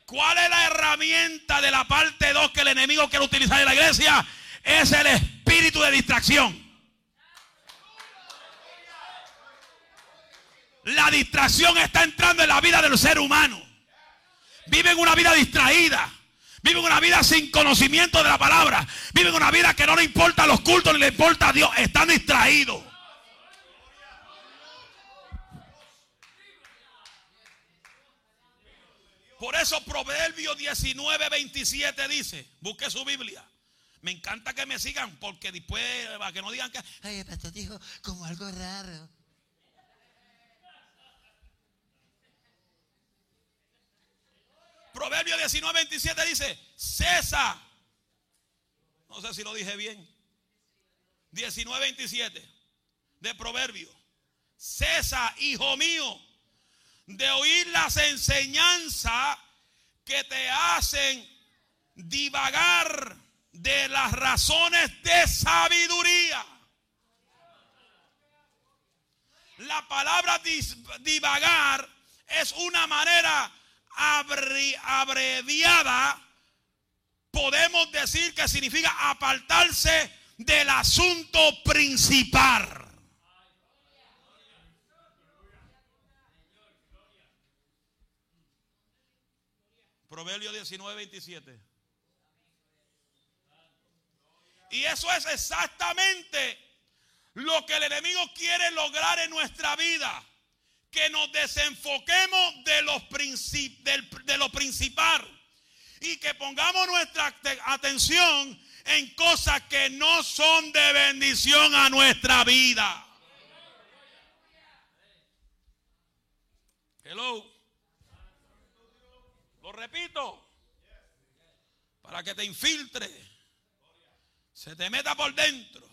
¿Cuál es la herramienta de la parte 2 que el enemigo quiere utilizar en la iglesia? Es el espíritu de distracción. La distracción está entrando en la vida del ser humano. Viven una vida distraída. Viven una vida sin conocimiento de la palabra. Viven una vida que no le importa a los cultos ni le importa a Dios. Están distraídos. Por eso Proverbios 19:27 dice, busque su Biblia. Me encanta que me sigan porque después, para que no digan que, ay, el pastor dijo como algo raro. Proverbios 19:27 dice, cesa. No sé si lo dije bien. 19:27 de Proverbios. Cesa, hijo mío, de oír las enseñanzas que te hacen divagar de las razones de sabiduría. La palabra divagar es una manera abreviada, podemos decir que significa apartarse del asunto principal. Proverbios 19:27. Y eso es exactamente lo que el enemigo quiere lograr en nuestra vida, que nos desenfoquemos de lo principal y que pongamos nuestra atención en cosas que no son de bendición a nuestra vida. Hello. Lo repito, para que te infiltre, se te meta por dentro.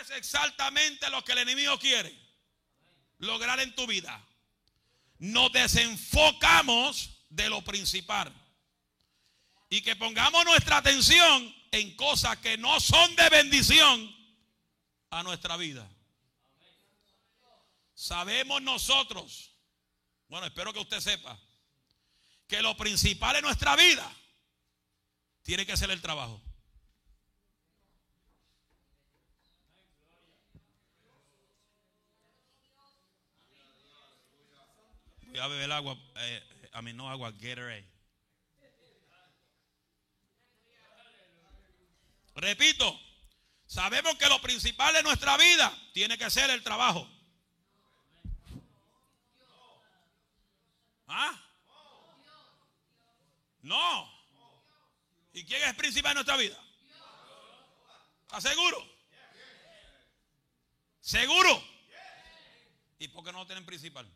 Es exactamente lo que el enemigo quiere lograr en tu vida. Nos desenfocamos de lo principal y que pongamos nuestra atención en cosas que no son de bendición a nuestra vida. Sabemos nosotros, bueno, espero que usted sepa, que lo principal en nuestra vida tiene que ser el trabajo. Voy a beber agua, no agua, Gatorade. Repito, sabemos que lo principal de nuestra vida tiene que ser el trabajo. ¿Ah? No. ¿Y quién es el principal de nuestra vida? ¿Estás seguro? ¿Seguro? ¿Y por qué no tienen principal?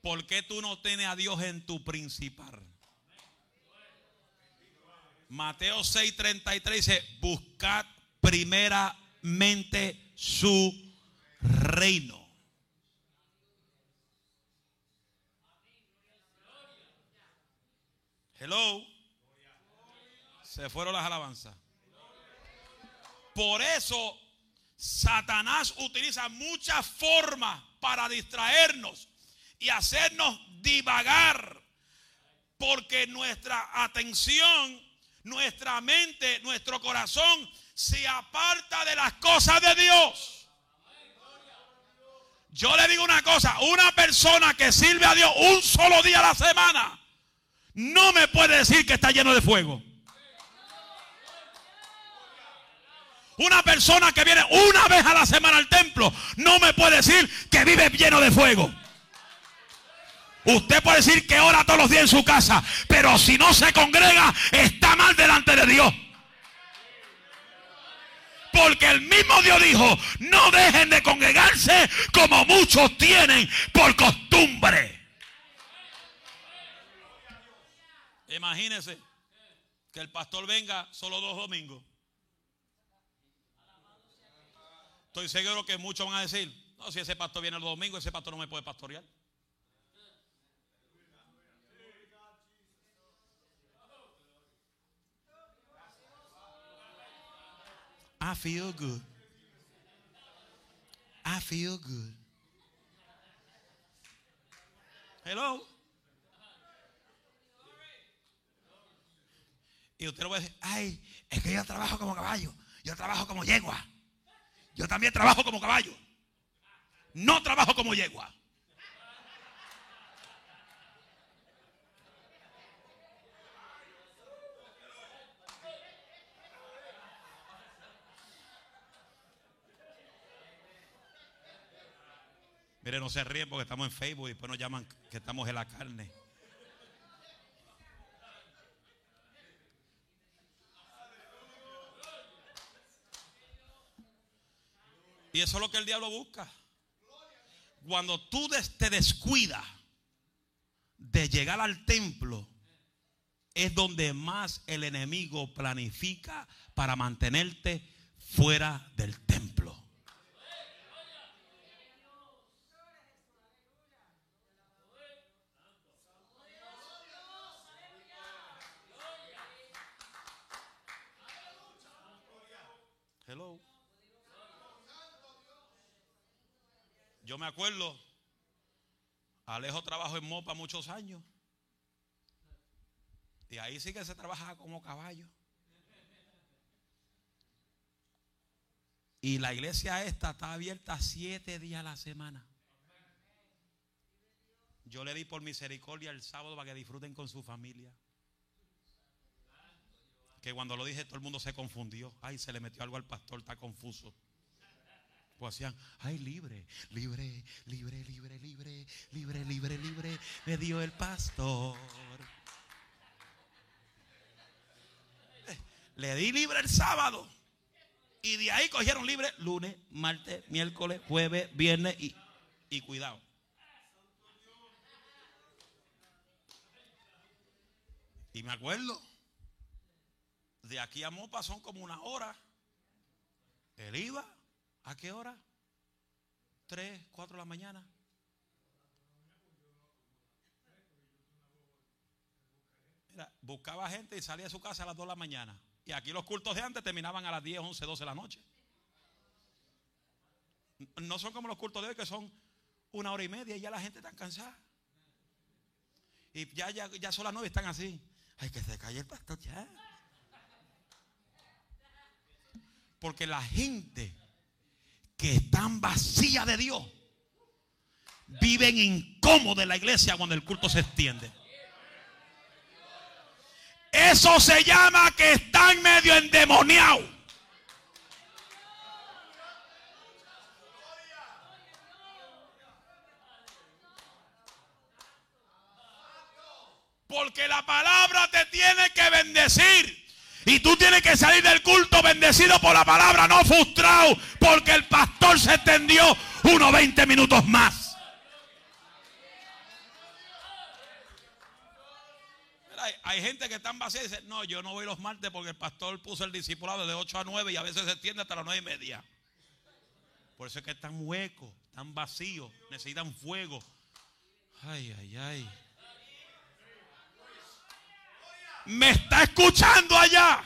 ¿Por qué tú no tienes a Dios en tu principal? Mateo 6:33 dice, buscad primeramente su reino. Hello. Se fueron las alabanzas. Por eso Satanás utiliza muchas formas para distraernos y hacernos divagar, porque nuestra atención, nuestra mente, nuestro corazón se aparta de las cosas de Dios. Yo le digo una cosa, una persona que sirve a Dios un solo día a la semana, no me puede decir que está lleno de fuego. Una persona que viene una vez a la semana al templo, no me puede decir que vive lleno de fuego. Usted puede decir que ora todos los días en su casa, pero si no se congrega, está mal delante de Dios. Porque el mismo Dios dijo, no dejen de congregarse como muchos tienen por costumbre. Imagínense que el pastor venga solo 2 domingos. Estoy seguro que muchos van a decir, no, si ese pastor viene los domingos, ese pastor no me puede pastorear. I feel good. I feel good. Hello. Y usted lo va a decir, ay, es que yo trabajo como caballo, yo trabajo como yegua. Yo también trabajo como caballo. No trabajo como yegua. Mire, no se ríen porque estamos en Facebook y después nos llaman que estamos en la carne. Y eso es lo que el diablo busca. Cuando tú te descuidas de llegar al templo, es donde más el enemigo planifica para mantenerte fuera del templo. Hello. Yo me acuerdo, Alejo trabajó en Mopa muchos años. Y ahí sí que se trabajaba como caballo. Y la iglesia esta está abierta 7 días a la semana. Yo le di por misericordia el sábado para que disfruten con su familia. Que cuando lo dije todo el mundo se confundió. Ay, se le metió algo al pastor, está confuso. Pues hacían, ay, libre, libre, libre, libre, libre, libre, libre, libre, me dio el pastor. Le di libre el sábado. Y de ahí cogieron libre lunes, martes, miércoles, jueves, viernes y cuidado. Y me acuerdo, de aquí a Mopa son como 1 hora. Él iba, ¿a qué hora? 3, 4 de la mañana. Mira, buscaba gente y salía de su casa a las 2 de la mañana. Y aquí los cultos de antes terminaban a las 10, 11, 12 de la noche. No son como los cultos de hoy que son 1 hora y media y ya la gente está cansada. Y ya son las 9 y están así. Ay, que se calle el pastor ya. Porque la gente que está vacía de Dios viven incómoda en la iglesia cuando el culto se extiende. Eso se llama que están medio endemoniados. Porque la palabra te tiene que bendecir. Y tú tienes que salir del culto bendecido por la palabra, no frustrado, porque el pastor se extendió unos 20 minutos más. Hay gente que están vacía y dice, no, yo no voy los martes porque el pastor puso el discipulado de 8 a 9 y a veces se extiende hasta las 9 y media. Por eso es que están huecos, están vacíos, necesitan fuego. Ay, ay, ay. Me está escuchando allá.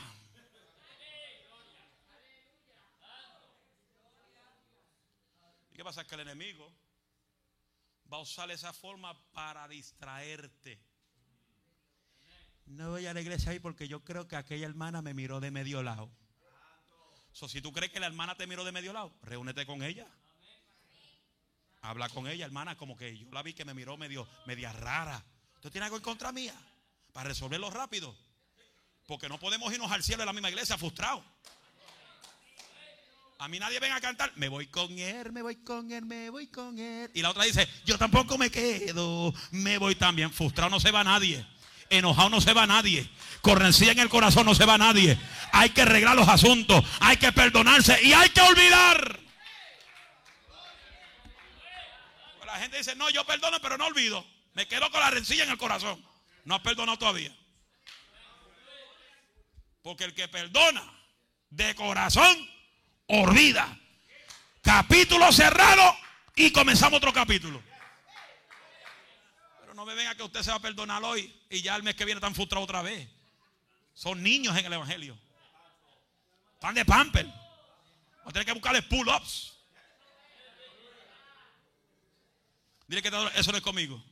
¿Y qué pasa? Es que el enemigo va a usar esa forma para distraerte. No voy a la iglesia ahí porque yo creo que aquella hermana me miró de medio lado. So, si tú crees que la hermana te miró de medio lado, reúnete con ella. Habla con ella, hermana, como que yo la vi que me miró media rara. ¿Tú tienes algo en contra mía? Para resolverlo rápido. Porque no podemos irnos al cielo de la misma iglesia frustrados. A mí nadie venga a cantar, me voy con él, me voy con él, me voy con él. Y la otra dice, yo tampoco me quedo, me voy también. Frustrado no se va nadie. Enojado no se va nadie. Correncilla en el corazón no se va nadie. Hay que arreglar los asuntos. Hay que perdonarse y hay que olvidar. La gente dice, no, yo perdono pero no olvido. Me quedo con la rencilla en el corazón. No has perdonado todavía. Porque el que perdona de corazón, olvida. Capítulo cerrado y comenzamos otro capítulo. No me venga que usted se va a perdonar hoy y ya el mes que viene están frustrados otra vez. Son niños en el evangelio. Están de pamper. Va a tener que buscarles pull-ups. Dile que eso no es conmigo.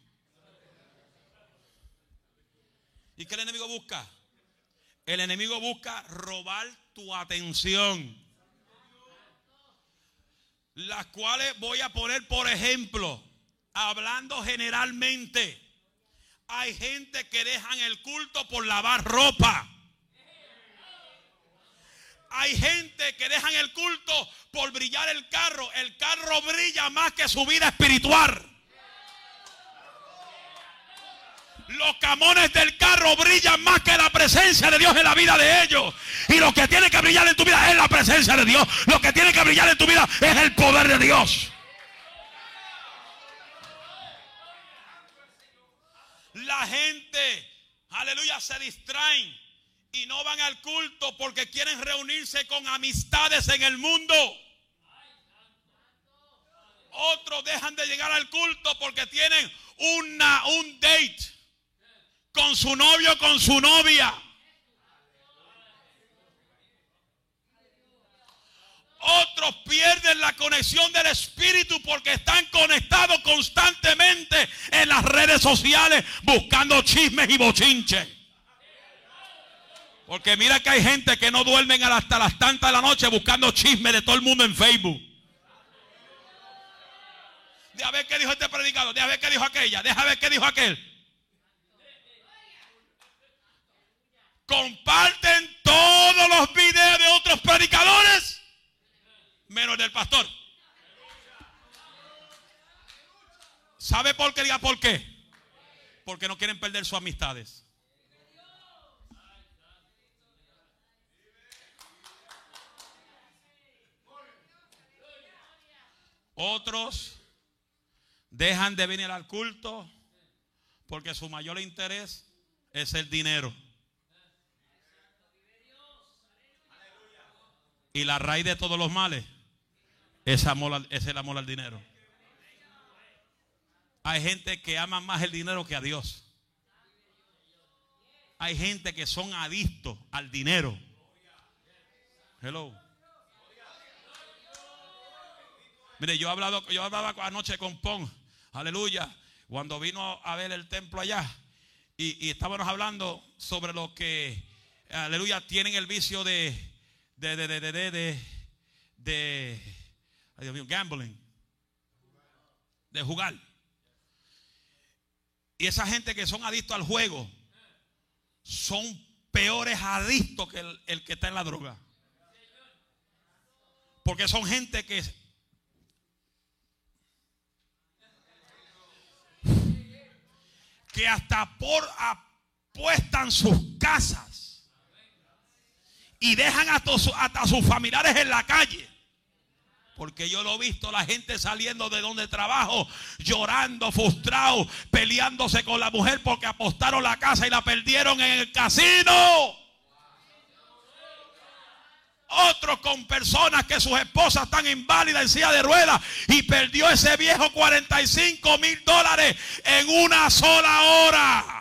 ¿Y qué el enemigo busca? El enemigo busca robar tu atención. Las cuales voy a poner por ejemplo. Hablando generalmente, hay gente que dejan el culto por lavar ropa. Hay gente que dejan el culto por brillar el carro. El carro brilla más que su vida espiritual. Los camones del carro brillan más que la presencia de Dios en la vida de ellos. Y lo que tiene que brillar en tu vida es la presencia de Dios. Lo que tiene que brillar en tu vida es el poder de Dios. La gente, aleluya, se distraen y no van al culto porque quieren reunirse con amistades en el mundo. Otros dejan de llegar al culto porque tienen un date con su novio, con su novia. Otros pierden la conexión del Espíritu porque están conectados constantemente en las redes sociales buscando chismes y bochinches. Porque mira que hay gente que no duermen hasta las tantas de la noche buscando chismes de todo el mundo en Facebook. Deja ver qué dijo este predicador, deja ver qué dijo aquella, deja ver qué dijo aquel. Comparten todos los videos de otros predicadores menos del pastor. ¿Sabe por qué? Diga por qué. Porque no quieren perder sus amistades. Otros dejan de venir al culto porque su mayor interés es el dinero. Y la raíz de todos los males es el amor al dinero. Hay gente que ama más el dinero que a Dios. Hay gente que son adictos al dinero. Hello. Mire, yo hablaba anoche con Pon. Aleluya. Cuando vino a ver el templo allá. Y estábamos hablando sobre lo que, aleluya, tienen el vicio de Dios mío, gambling, de jugar. Y esa gente que son adictos al juego son peores adictos que el que está en la droga, porque son gente que hasta por apuestan sus casas y dejan hasta sus familiares en la calle. Porque yo lo he visto, la gente saliendo de donde trabajo, llorando, frustrado, peleándose con la mujer porque apostaron la casa y la perdieron en el casino. Otros con personas que sus esposas están inválidas en silla de ruedas y perdió ese viejo $45,000 en una sola hora.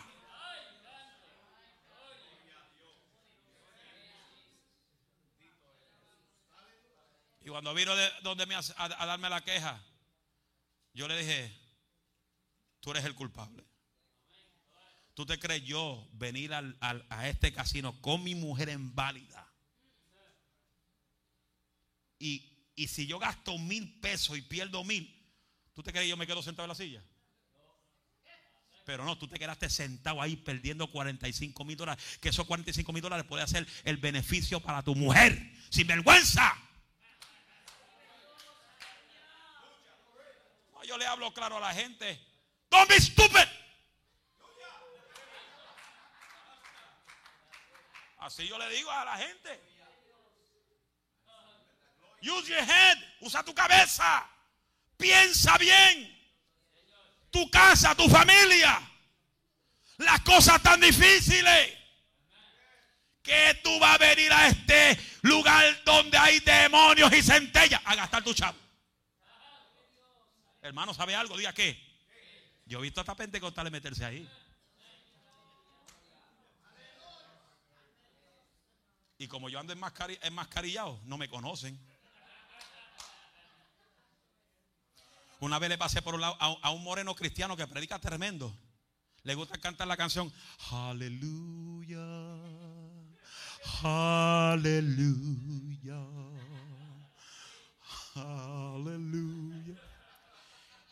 Y cuando vino a darme la queja, yo le dije, tú eres el culpable. ¿Tú te crees yo venir a este casino con mi mujer inválida? Y si yo gasto $1,000 y pierdo $1,000, ¿tú te crees yo me quedo sentado en la silla? Pero no, tú te quedaste sentado ahí perdiendo $45,000, que esos $45,000 puede hacer el beneficio para tu mujer. ¡Sin vergüenza! Yo le hablo claro a la gente. Don't be stupid. Así yo le digo a la gente. Use your head. Usa tu cabeza. Piensa bien. Tu casa, tu familia. Las cosas tan difíciles. Que tú vas a venir a este lugar donde hay demonios y centellas a gastar tu chavo. Hermano, ¿sabe algo? Diga, ¿qué? Yo he visto hasta pentecostales meterse ahí. Y como yo ando enmascarillado, no me conocen. Una vez le pasé por un lado a un moreno cristiano que predica tremendo. Le gusta cantar la canción Aleluya, Aleluya, Aleluya.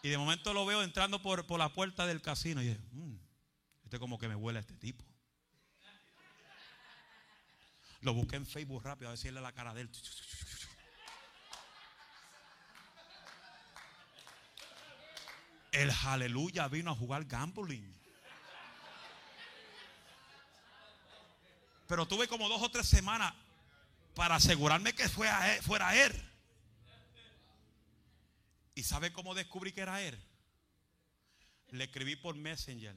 Y de momento lo veo entrando por la puerta del casino. Y dije, este como que me huele a este tipo. Lo busqué en Facebook rápido a decirle la cara de él. El aleluya vino a jugar gambling. Pero tuve como 2 o 3 semanas para asegurarme que fuera él. ¿Y sabe cómo descubrí que era él? Le escribí por Messenger.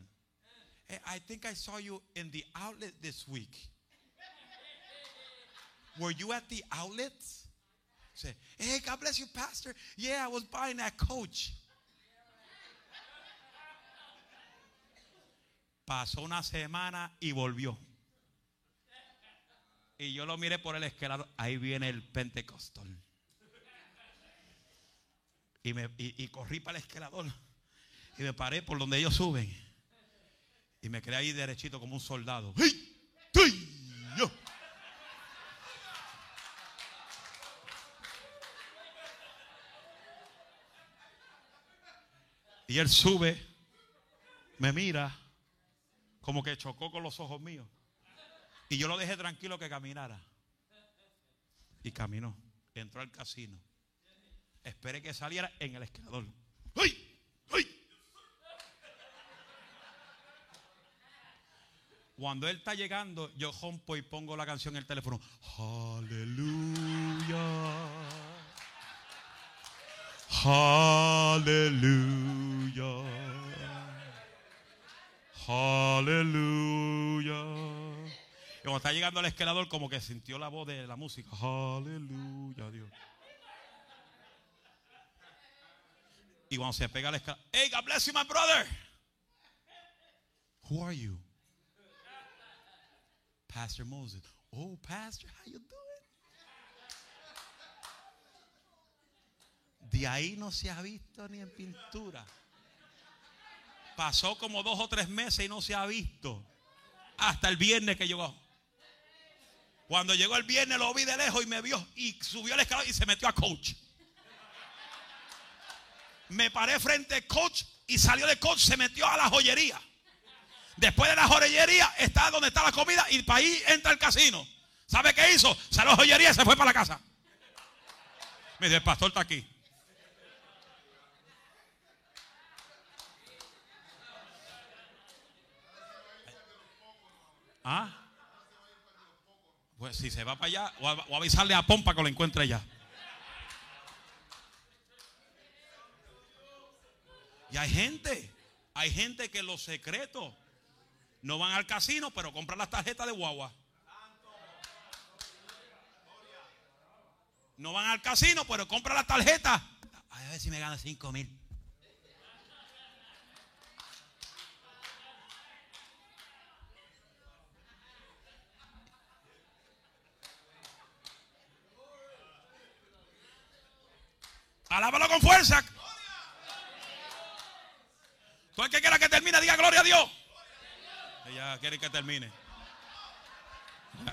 Hey, I think I saw you in the outlet this week. Were you at the outlet? Say, hey, God bless you, Pastor. Yeah, I was buying that Coach. Pasó una semana y volvió. Y yo lo miré por el escalado. Ahí viene el pentecostal. Y corrí para el escalador y me paré por donde ellos suben y me quedé ahí derechito como un soldado. Y él sube, me mira, como que chocó con los ojos míos, y yo lo dejé tranquilo que caminara. Y caminó, entró al casino. Esperé que saliera en el escalador. ¡Ay! ¡Ay! Cuando él está llegando, yo rompo y pongo la canción en el teléfono. Aleluya. Aleluya. Aleluya. Y cuando está llegando al escalador, como que sintió la voz de la música. Aleluya, Dios. Y cuando se pega la escala, hey, God bless you, my brother. Who are you? Pastor Moses. Oh, Pastor, how you doing? De ahí no se ha visto ni en pintura. Pasó como 2 o 3 meses y no se ha visto. Hasta el viernes que llegó. Cuando llegó el viernes lo vi de lejos y me vio y subió la escala y se metió a Coach. Me paré frente al Coach y salió de Coach, se metió a la joyería. Después de la joyería está donde está la comida y para ahí entra el casino. ¿Sabe qué hizo? Salió a la joyería y se fue para la casa. Me dice, el pastor está aquí. ¿Ah? Pues si se va para allá, o avisarle a Pompa que lo encuentre allá. Y hay gente que los secretos no van al casino, pero compran las tarjetas de guagua. No van al casino, pero compran las tarjetas. A ver si me gana 5,000. Alábalo con fuerza. Todo el que quiera que termine, diga gloria a Dios. Ella quiere que termine.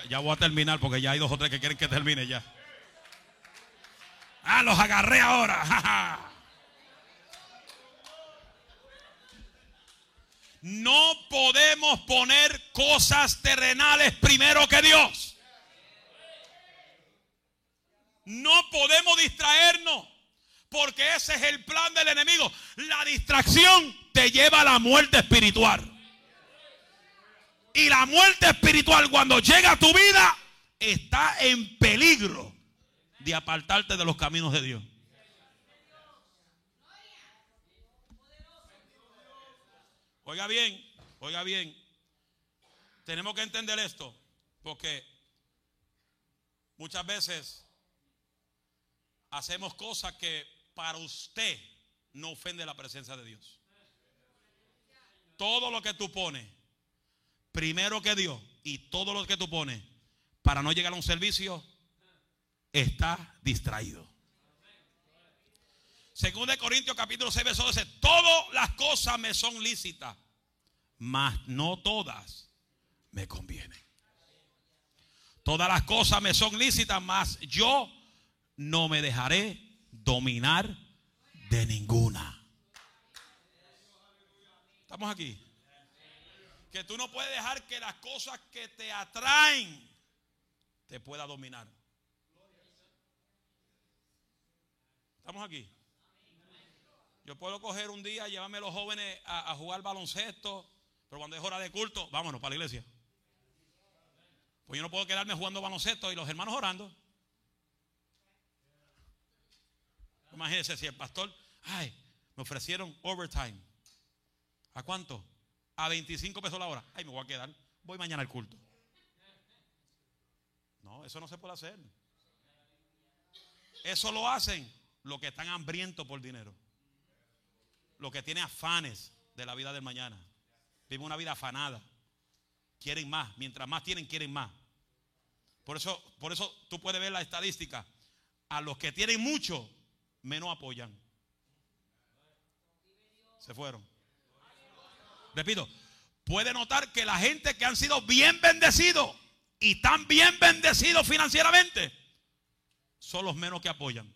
Ya voy a terminar porque ya hay 2 o 3 que quieren que termine ya. Ah, los agarré ahora. Ja, ja. No podemos poner cosas terrenales primero que Dios. No podemos distraernos. Porque ese es el plan del enemigo. La distracción te lleva a la muerte espiritual. Y la muerte espiritual cuando llega a tu vida está en peligro de apartarte de los caminos de Dios. Oiga bien, oiga bien. Tenemos que entender esto porque muchas veces hacemos cosas que para usted no ofende la presencia de Dios. Todo lo que tú pones primero que Dios y todo lo que tú pones para no llegar a un servicio está distraído. Segunda de Corintios capítulo 6 verso 12. Todas las cosas me son lícitas, mas no todas me convienen. Todas las cosas me son lícitas, mas yo no me dejaré dominar de ninguna. Estamos aquí. Que tú no puedes dejar que las cosas que te atraen te pueda dominar. ¿Estamos aquí? Yo puedo coger un día, llevarme a los jóvenes a jugar baloncesto, pero cuando es hora de culto, vámonos para la iglesia. Pues yo no puedo quedarme jugando baloncesto y los hermanos orando. Imagínense si el pastor, ay, me ofrecieron overtime. ¿A cuánto? A 25 pesos la hora. Ay, me voy a quedar, voy mañana al culto. No, eso no se puede hacer. Eso lo hacen los que están hambrientos por dinero, los que tienen afanes de la vida del mañana. Viven una vida afanada. Quieren más. Mientras más tienen, quieren más. Por eso tú puedes ver la estadística. A los que tienen mucho, menos apoyan. Se fueron. Repito, puede notar que la gente que han sido bien bendecidos y tan bien bendecidos financieramente son los menos que apoyan.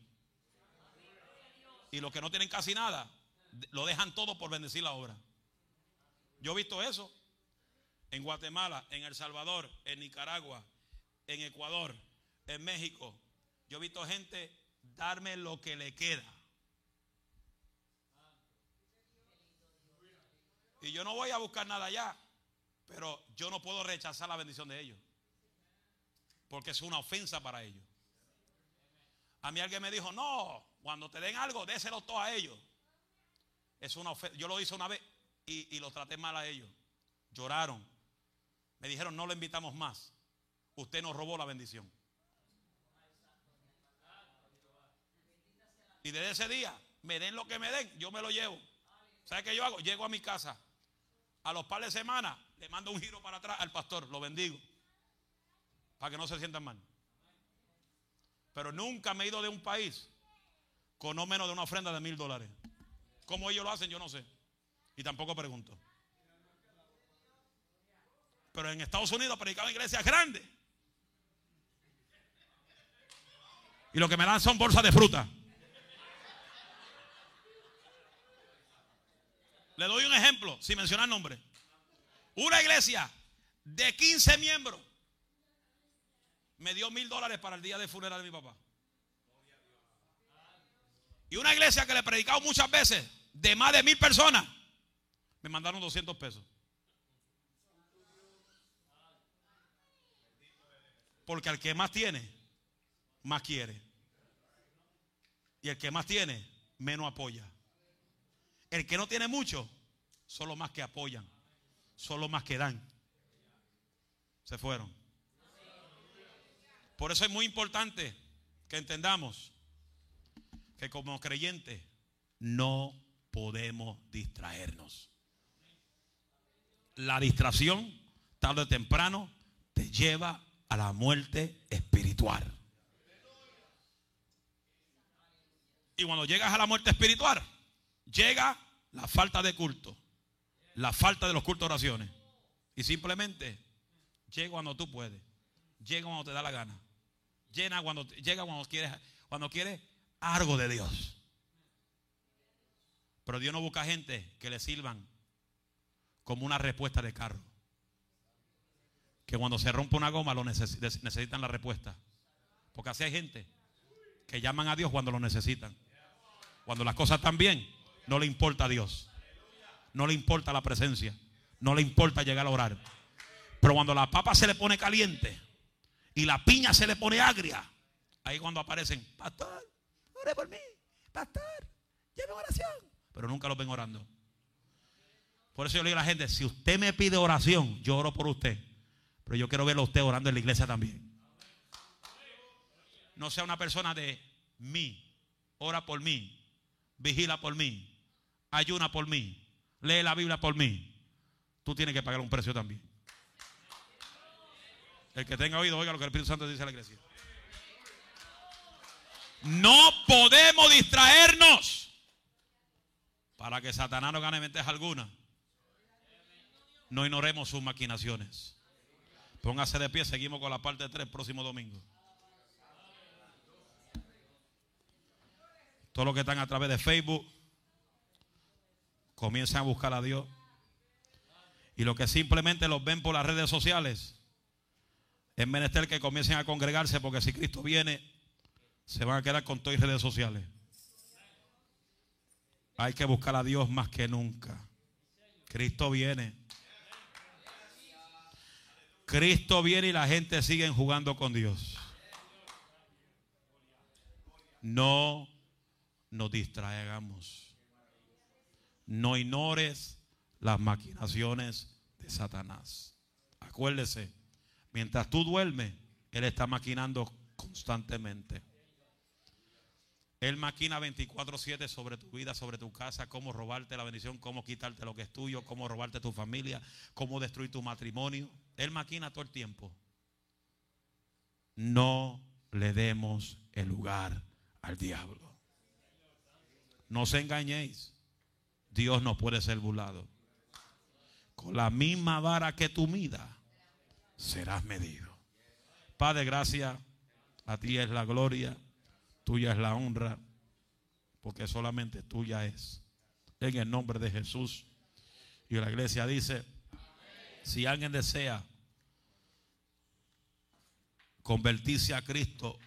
Y los que no tienen casi nada lo dejan todo por bendecir la obra. Yo he visto eso en Guatemala, en El Salvador, en Nicaragua, en Ecuador, en México. Yo he visto gente darme lo que le queda. Y yo no voy a buscar nada allá, pero yo no puedo rechazar la bendición de ellos, porque es una ofensa para ellos. A mí alguien me dijo, no, cuando te den algo, déselo todo a ellos. Es una ofensa. Yo lo hice una vez y lo traté mal a ellos. Lloraron. Me dijeron, no lo invitamos más. Usted nos robó la bendición. Y desde ese día, me den lo que me den, yo me lo llevo. ¿Sabe qué yo hago? Llego a mi casa. A los par de semanas le mando un giro para atrás al pastor, lo bendigo, para que no se sientan mal. Pero nunca me he ido de un país con no menos de una ofrenda de $1000. Como ellos lo hacen, yo no sé. Y tampoco pregunto. Pero en Estados Unidos predicaba en iglesias grandes. Y lo que me dan son bolsas de fruta. Le doy un ejemplo, sin mencionar nombre. Una iglesia de 15 miembros me dio $1000 para el día de funeral de mi papá. Y una iglesia que le he predicado muchas veces, de más de 1000 personas, me mandaron $200. Porque al que más tiene, más quiere. Y el que más tiene, menos apoya. El que no tiene mucho, son los más que apoyan, son los más que dan. Se fueron. Por eso es muy importante que entendamos que como creyentes no podemos distraernos. La distracción, tarde o temprano, te lleva a la muerte espiritual. Y cuando llegas a la muerte espiritual, llega la falta de culto, la falta de los cultos de oraciones. Y simplemente llega cuando tú puedes, llega cuando te da la gana, llega cuando quieres algo de Dios. Pero Dios no busca gente que le sirvan como una respuesta de carro, que cuando se rompe una goma lo necesitan la respuesta. Porque así hay gente que llaman a Dios cuando lo necesitan. Cuando las cosas están bien, no le importa a Dios, no le importa la presencia, no le importa llegar a orar. Pero cuando la papa se le pone caliente y la piña se le pone agria, ahí cuando aparecen, pastor, ore por mí, pastor, lleve oración. Pero nunca los ven orando. Por eso yo le digo a la gente, si usted me pide oración, yo oro por usted, pero yo quiero verlo a usted orando en la iglesia también. No sea una persona de mí, ora por mí, vigila por mí, ayuna por mí, lee la Biblia por mí. Tú tienes que pagar un precio también. El que tenga oído, oiga lo que el Espíritu Santo dice a la iglesia. No podemos distraernos para que Satanás no gane ventaja alguna. No ignoremos sus maquinaciones. Póngase de pie, seguimos con la parte 3 el próximo domingo. Todos los que están a través de Facebook, comiencen a buscar a Dios. Y los que simplemente los ven por las redes sociales, Es menester que comiencen a congregarse, porque si Cristo viene, se van a quedar con todas las redes sociales. Hay que buscar a Dios más que nunca. Cristo viene. Cristo viene y la gente sigue jugando con Dios. No nos distraigamos. No ignores las maquinaciones de Satanás. Acuérdese, mientras tú duermes, él está maquinando constantemente. Él maquina 24/7 sobre tu vida, sobre tu casa, cómo robarte la bendición, cómo quitarte lo que es tuyo, cómo robarte tu familia, cómo destruir tu matrimonio. Él maquina todo el tiempo. No le demos el lugar al diablo. No os engañéis. Dios no puede ser burlado. Con la misma vara que tú midas, serás medido. Padre, gracias. A ti es la gloria, tuya es la honra, porque solamente tuya es. En el nombre de Jesús. Y la iglesia dice, si alguien desea convertirse a Cristo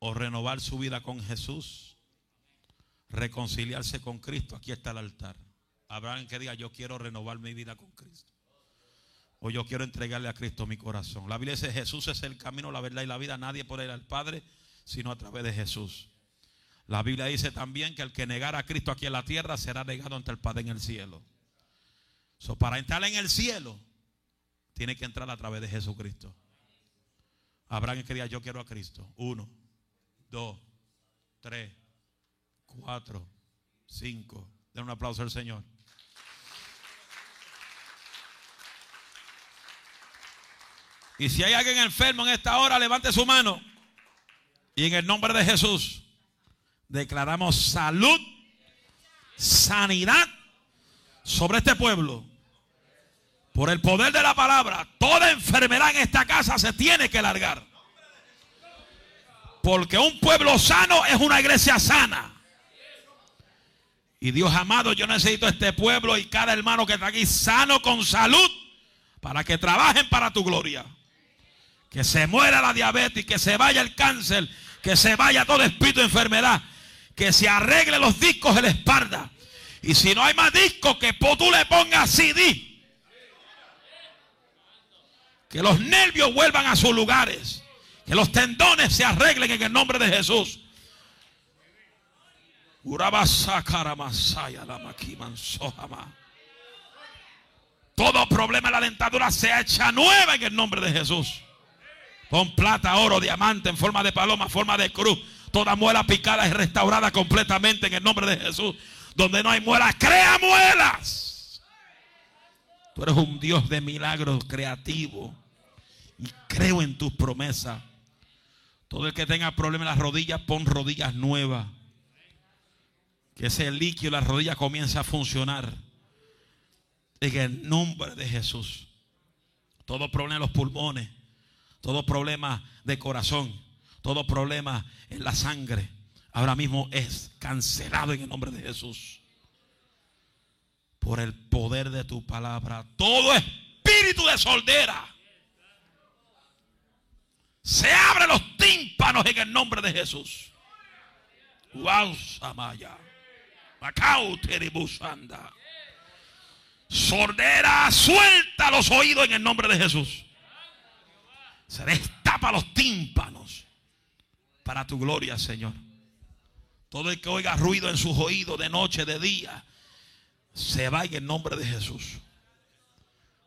o renovar su vida con Jesús, reconciliarse con Cristo, aquí está el altar. Habrá alguien que diga, yo quiero renovar mi vida con Cristo, o yo quiero entregarle a Cristo mi corazón. La Biblia dice, Jesús es el camino, la verdad y la vida. Nadie puede ir al Padre sino a través de Jesús. La Biblia dice también que el que negara a Cristo aquí en la tierra será negado ante el Padre en el cielo. So, para entrar en el cielo, tiene que entrar a través de Jesucristo. Habrá alguien que diga, yo quiero a Cristo. 1, 2, 3, 4, 5. Den un aplauso al Señor. Y si hay alguien enfermo en esta hora, levante su mano. Y en el nombre de Jesús, declaramos salud, sanidad sobre este pueblo. Por el poder de la palabra, toda enfermedad en esta casa se tiene que largar. Porque un pueblo sano es una iglesia sana. Y Dios amado, yo necesito este pueblo y cada hermano que está aquí sano, con salud, para que trabajen para tu gloria. Que se muera la diabetes, que se vaya el cáncer, que se vaya todo espíritu de enfermedad, que se arregle los discos de la espalda. Y si no hay más discos, que tú le pongas CD. Que los nervios vuelvan a sus lugares. Que los tendones se arreglen en el nombre de Jesús. Todo problema en la dentadura se echa nueva en el nombre de Jesús. Con plata, oro, diamante, en forma de paloma, forma de cruz. Toda muela picada es restaurada completamente en el nombre de Jesús. Donde no hay muelas, crea muelas. Tú eres un Dios de milagros creativo. Y creo en tus promesas. Todo el que tenga problemas en las rodillas, pon rodillas nuevas. Que ese líquido en las rodillas comience a funcionar. En el nombre de Jesús. Todo problema en los pulmones. Todo problema de corazón. Todo problema en la sangre. Ahora mismo es cancelado en el nombre de Jesús. Por el poder de tu palabra, todo espíritu de sordera, se abren los tímpanos en el nombre de Jesús. Sordera, suelta los oídos en el nombre de Jesús. Se destapa los tímpanos para tu gloria, Señor. Todo el que oiga ruido en sus oídos de noche, de día, se va en el nombre de Jesús.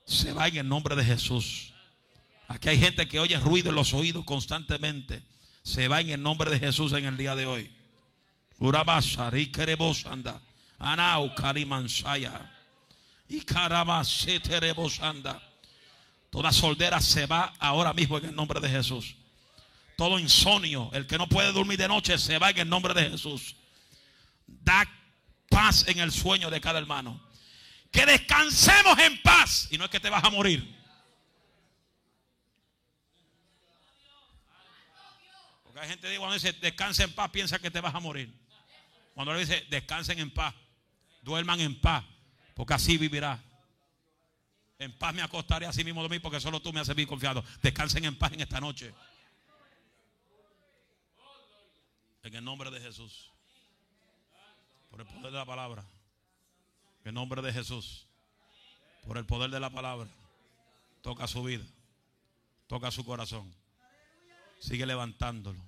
Se va en el nombre de Jesús. Aquí hay gente que oye ruido en los oídos constantemente. Se va en el nombre de Jesús en el día de hoy. Toda sordera se va ahora mismo en el nombre de Jesús. Todo insomnio, el que no puede dormir de noche, se va en el nombre de Jesús. Da paz en el sueño de cada hermano. Que descansemos en paz. Y no es que te vas a morir, porque hay gente que cuando dice descansa en paz, piensa que te vas a morir. Cuando le dice descansen en paz, duerman en paz, porque así vivirá. En paz me acostaré, así mismo dormir, porque solo tú me haces bien confiado. Descansen en paz en esta noche, en el nombre de Jesús, por el poder de la palabra. En el nombre de Jesús, por el poder de la palabra, toca su vida, toca su corazón. Sigue levantándolo.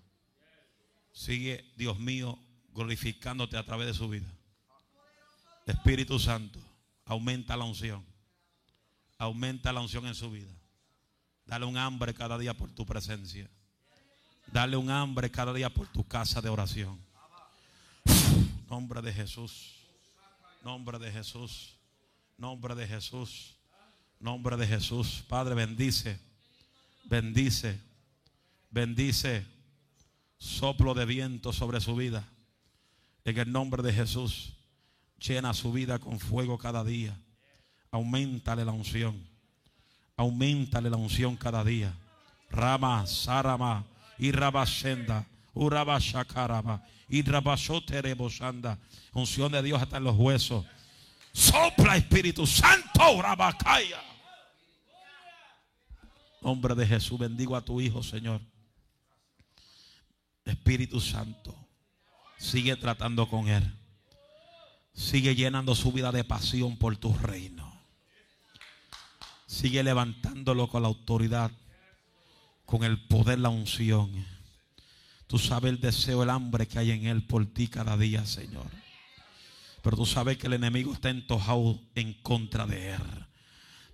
Sigue, Dios mío, glorificándote a través de su vida. Espíritu Santo, aumenta la unción. Aumenta la unción en su vida. Dale un hambre cada día por tu presencia. Dale un hambre cada día por tu casa de oración. Nombre de Jesús. Nombre de Jesús. Nombre de Jesús. Nombre de Jesús. Padre, bendice. Bendice. Bendice. Soplo de viento sobre su vida. En el nombre de Jesús. Llena su vida con fuego cada día. Auméntale la unción. Auméntale la unción cada día. Rama, Sarama. Y rabashenda, uraba shakaraba, y rabashoterebosanda. Unción de Dios hasta en los huesos. Sopla, Espíritu Santo, rabakaya. Nombre de Jesús, bendigo a tu Hijo, Señor. Espíritu Santo, sigue tratando con él. Sigue llenando su vida de pasión por tu reino. Sigue levantándolo con la autoridad, con el poder, la unción. Tú sabes el deseo, el hambre que hay en él por ti cada día, Señor. Pero tú sabes que el enemigo está entojado en contra de él.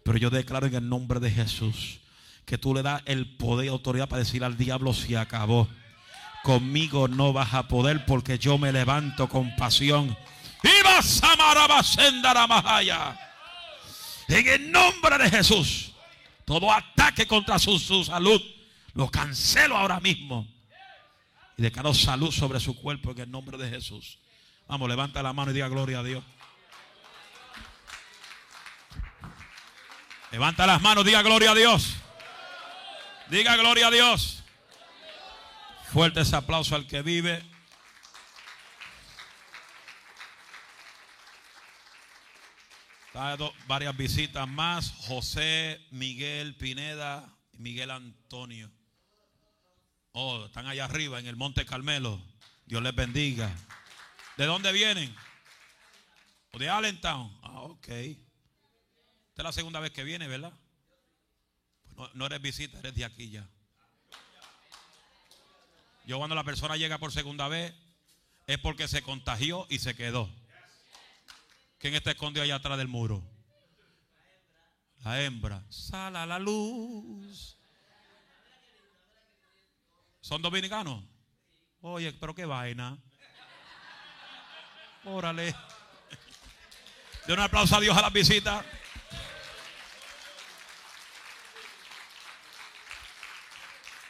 Pero yo declaro en el nombre de Jesús que tú le das el poder y autoridad para decir al diablo: se acabó. Conmigo no vas a poder, porque yo me levanto con pasión. En el nombre de Jesús, todo ataque contra su salud lo cancelo ahora mismo. Y declaro salud sobre su cuerpo en el nombre de Jesús. Vamos, levanta la mano y diga gloria a Dios. Levanta las manos, diga gloria a Dios. Diga gloria a Dios. Fuerte ese aplauso al que vive. Varias visitas más. José, Miguel Pineda y Miguel Antonio. Oh, están allá arriba en el Monte Carmelo. Dios les bendiga. ¿De dónde vienen? ¿De Allentown? Ah, ok. Esta es la segunda vez que viene, ¿verdad? Pues no eres visita, eres de aquí ya. Yo, cuando la persona llega por segunda vez, es porque se contagió y se quedó. ¿Quién está escondido allá atrás del muro? La hembra. Sal a la luz. ¿Son dominicanos? Oye, pero qué vaina. Órale. De un aplauso a Dios a las visitas.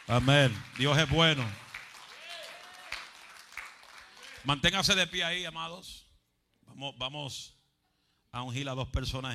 Amén. Dios es bueno. Manténgase de pie ahí, amados. Vamos a ungir a dos personas.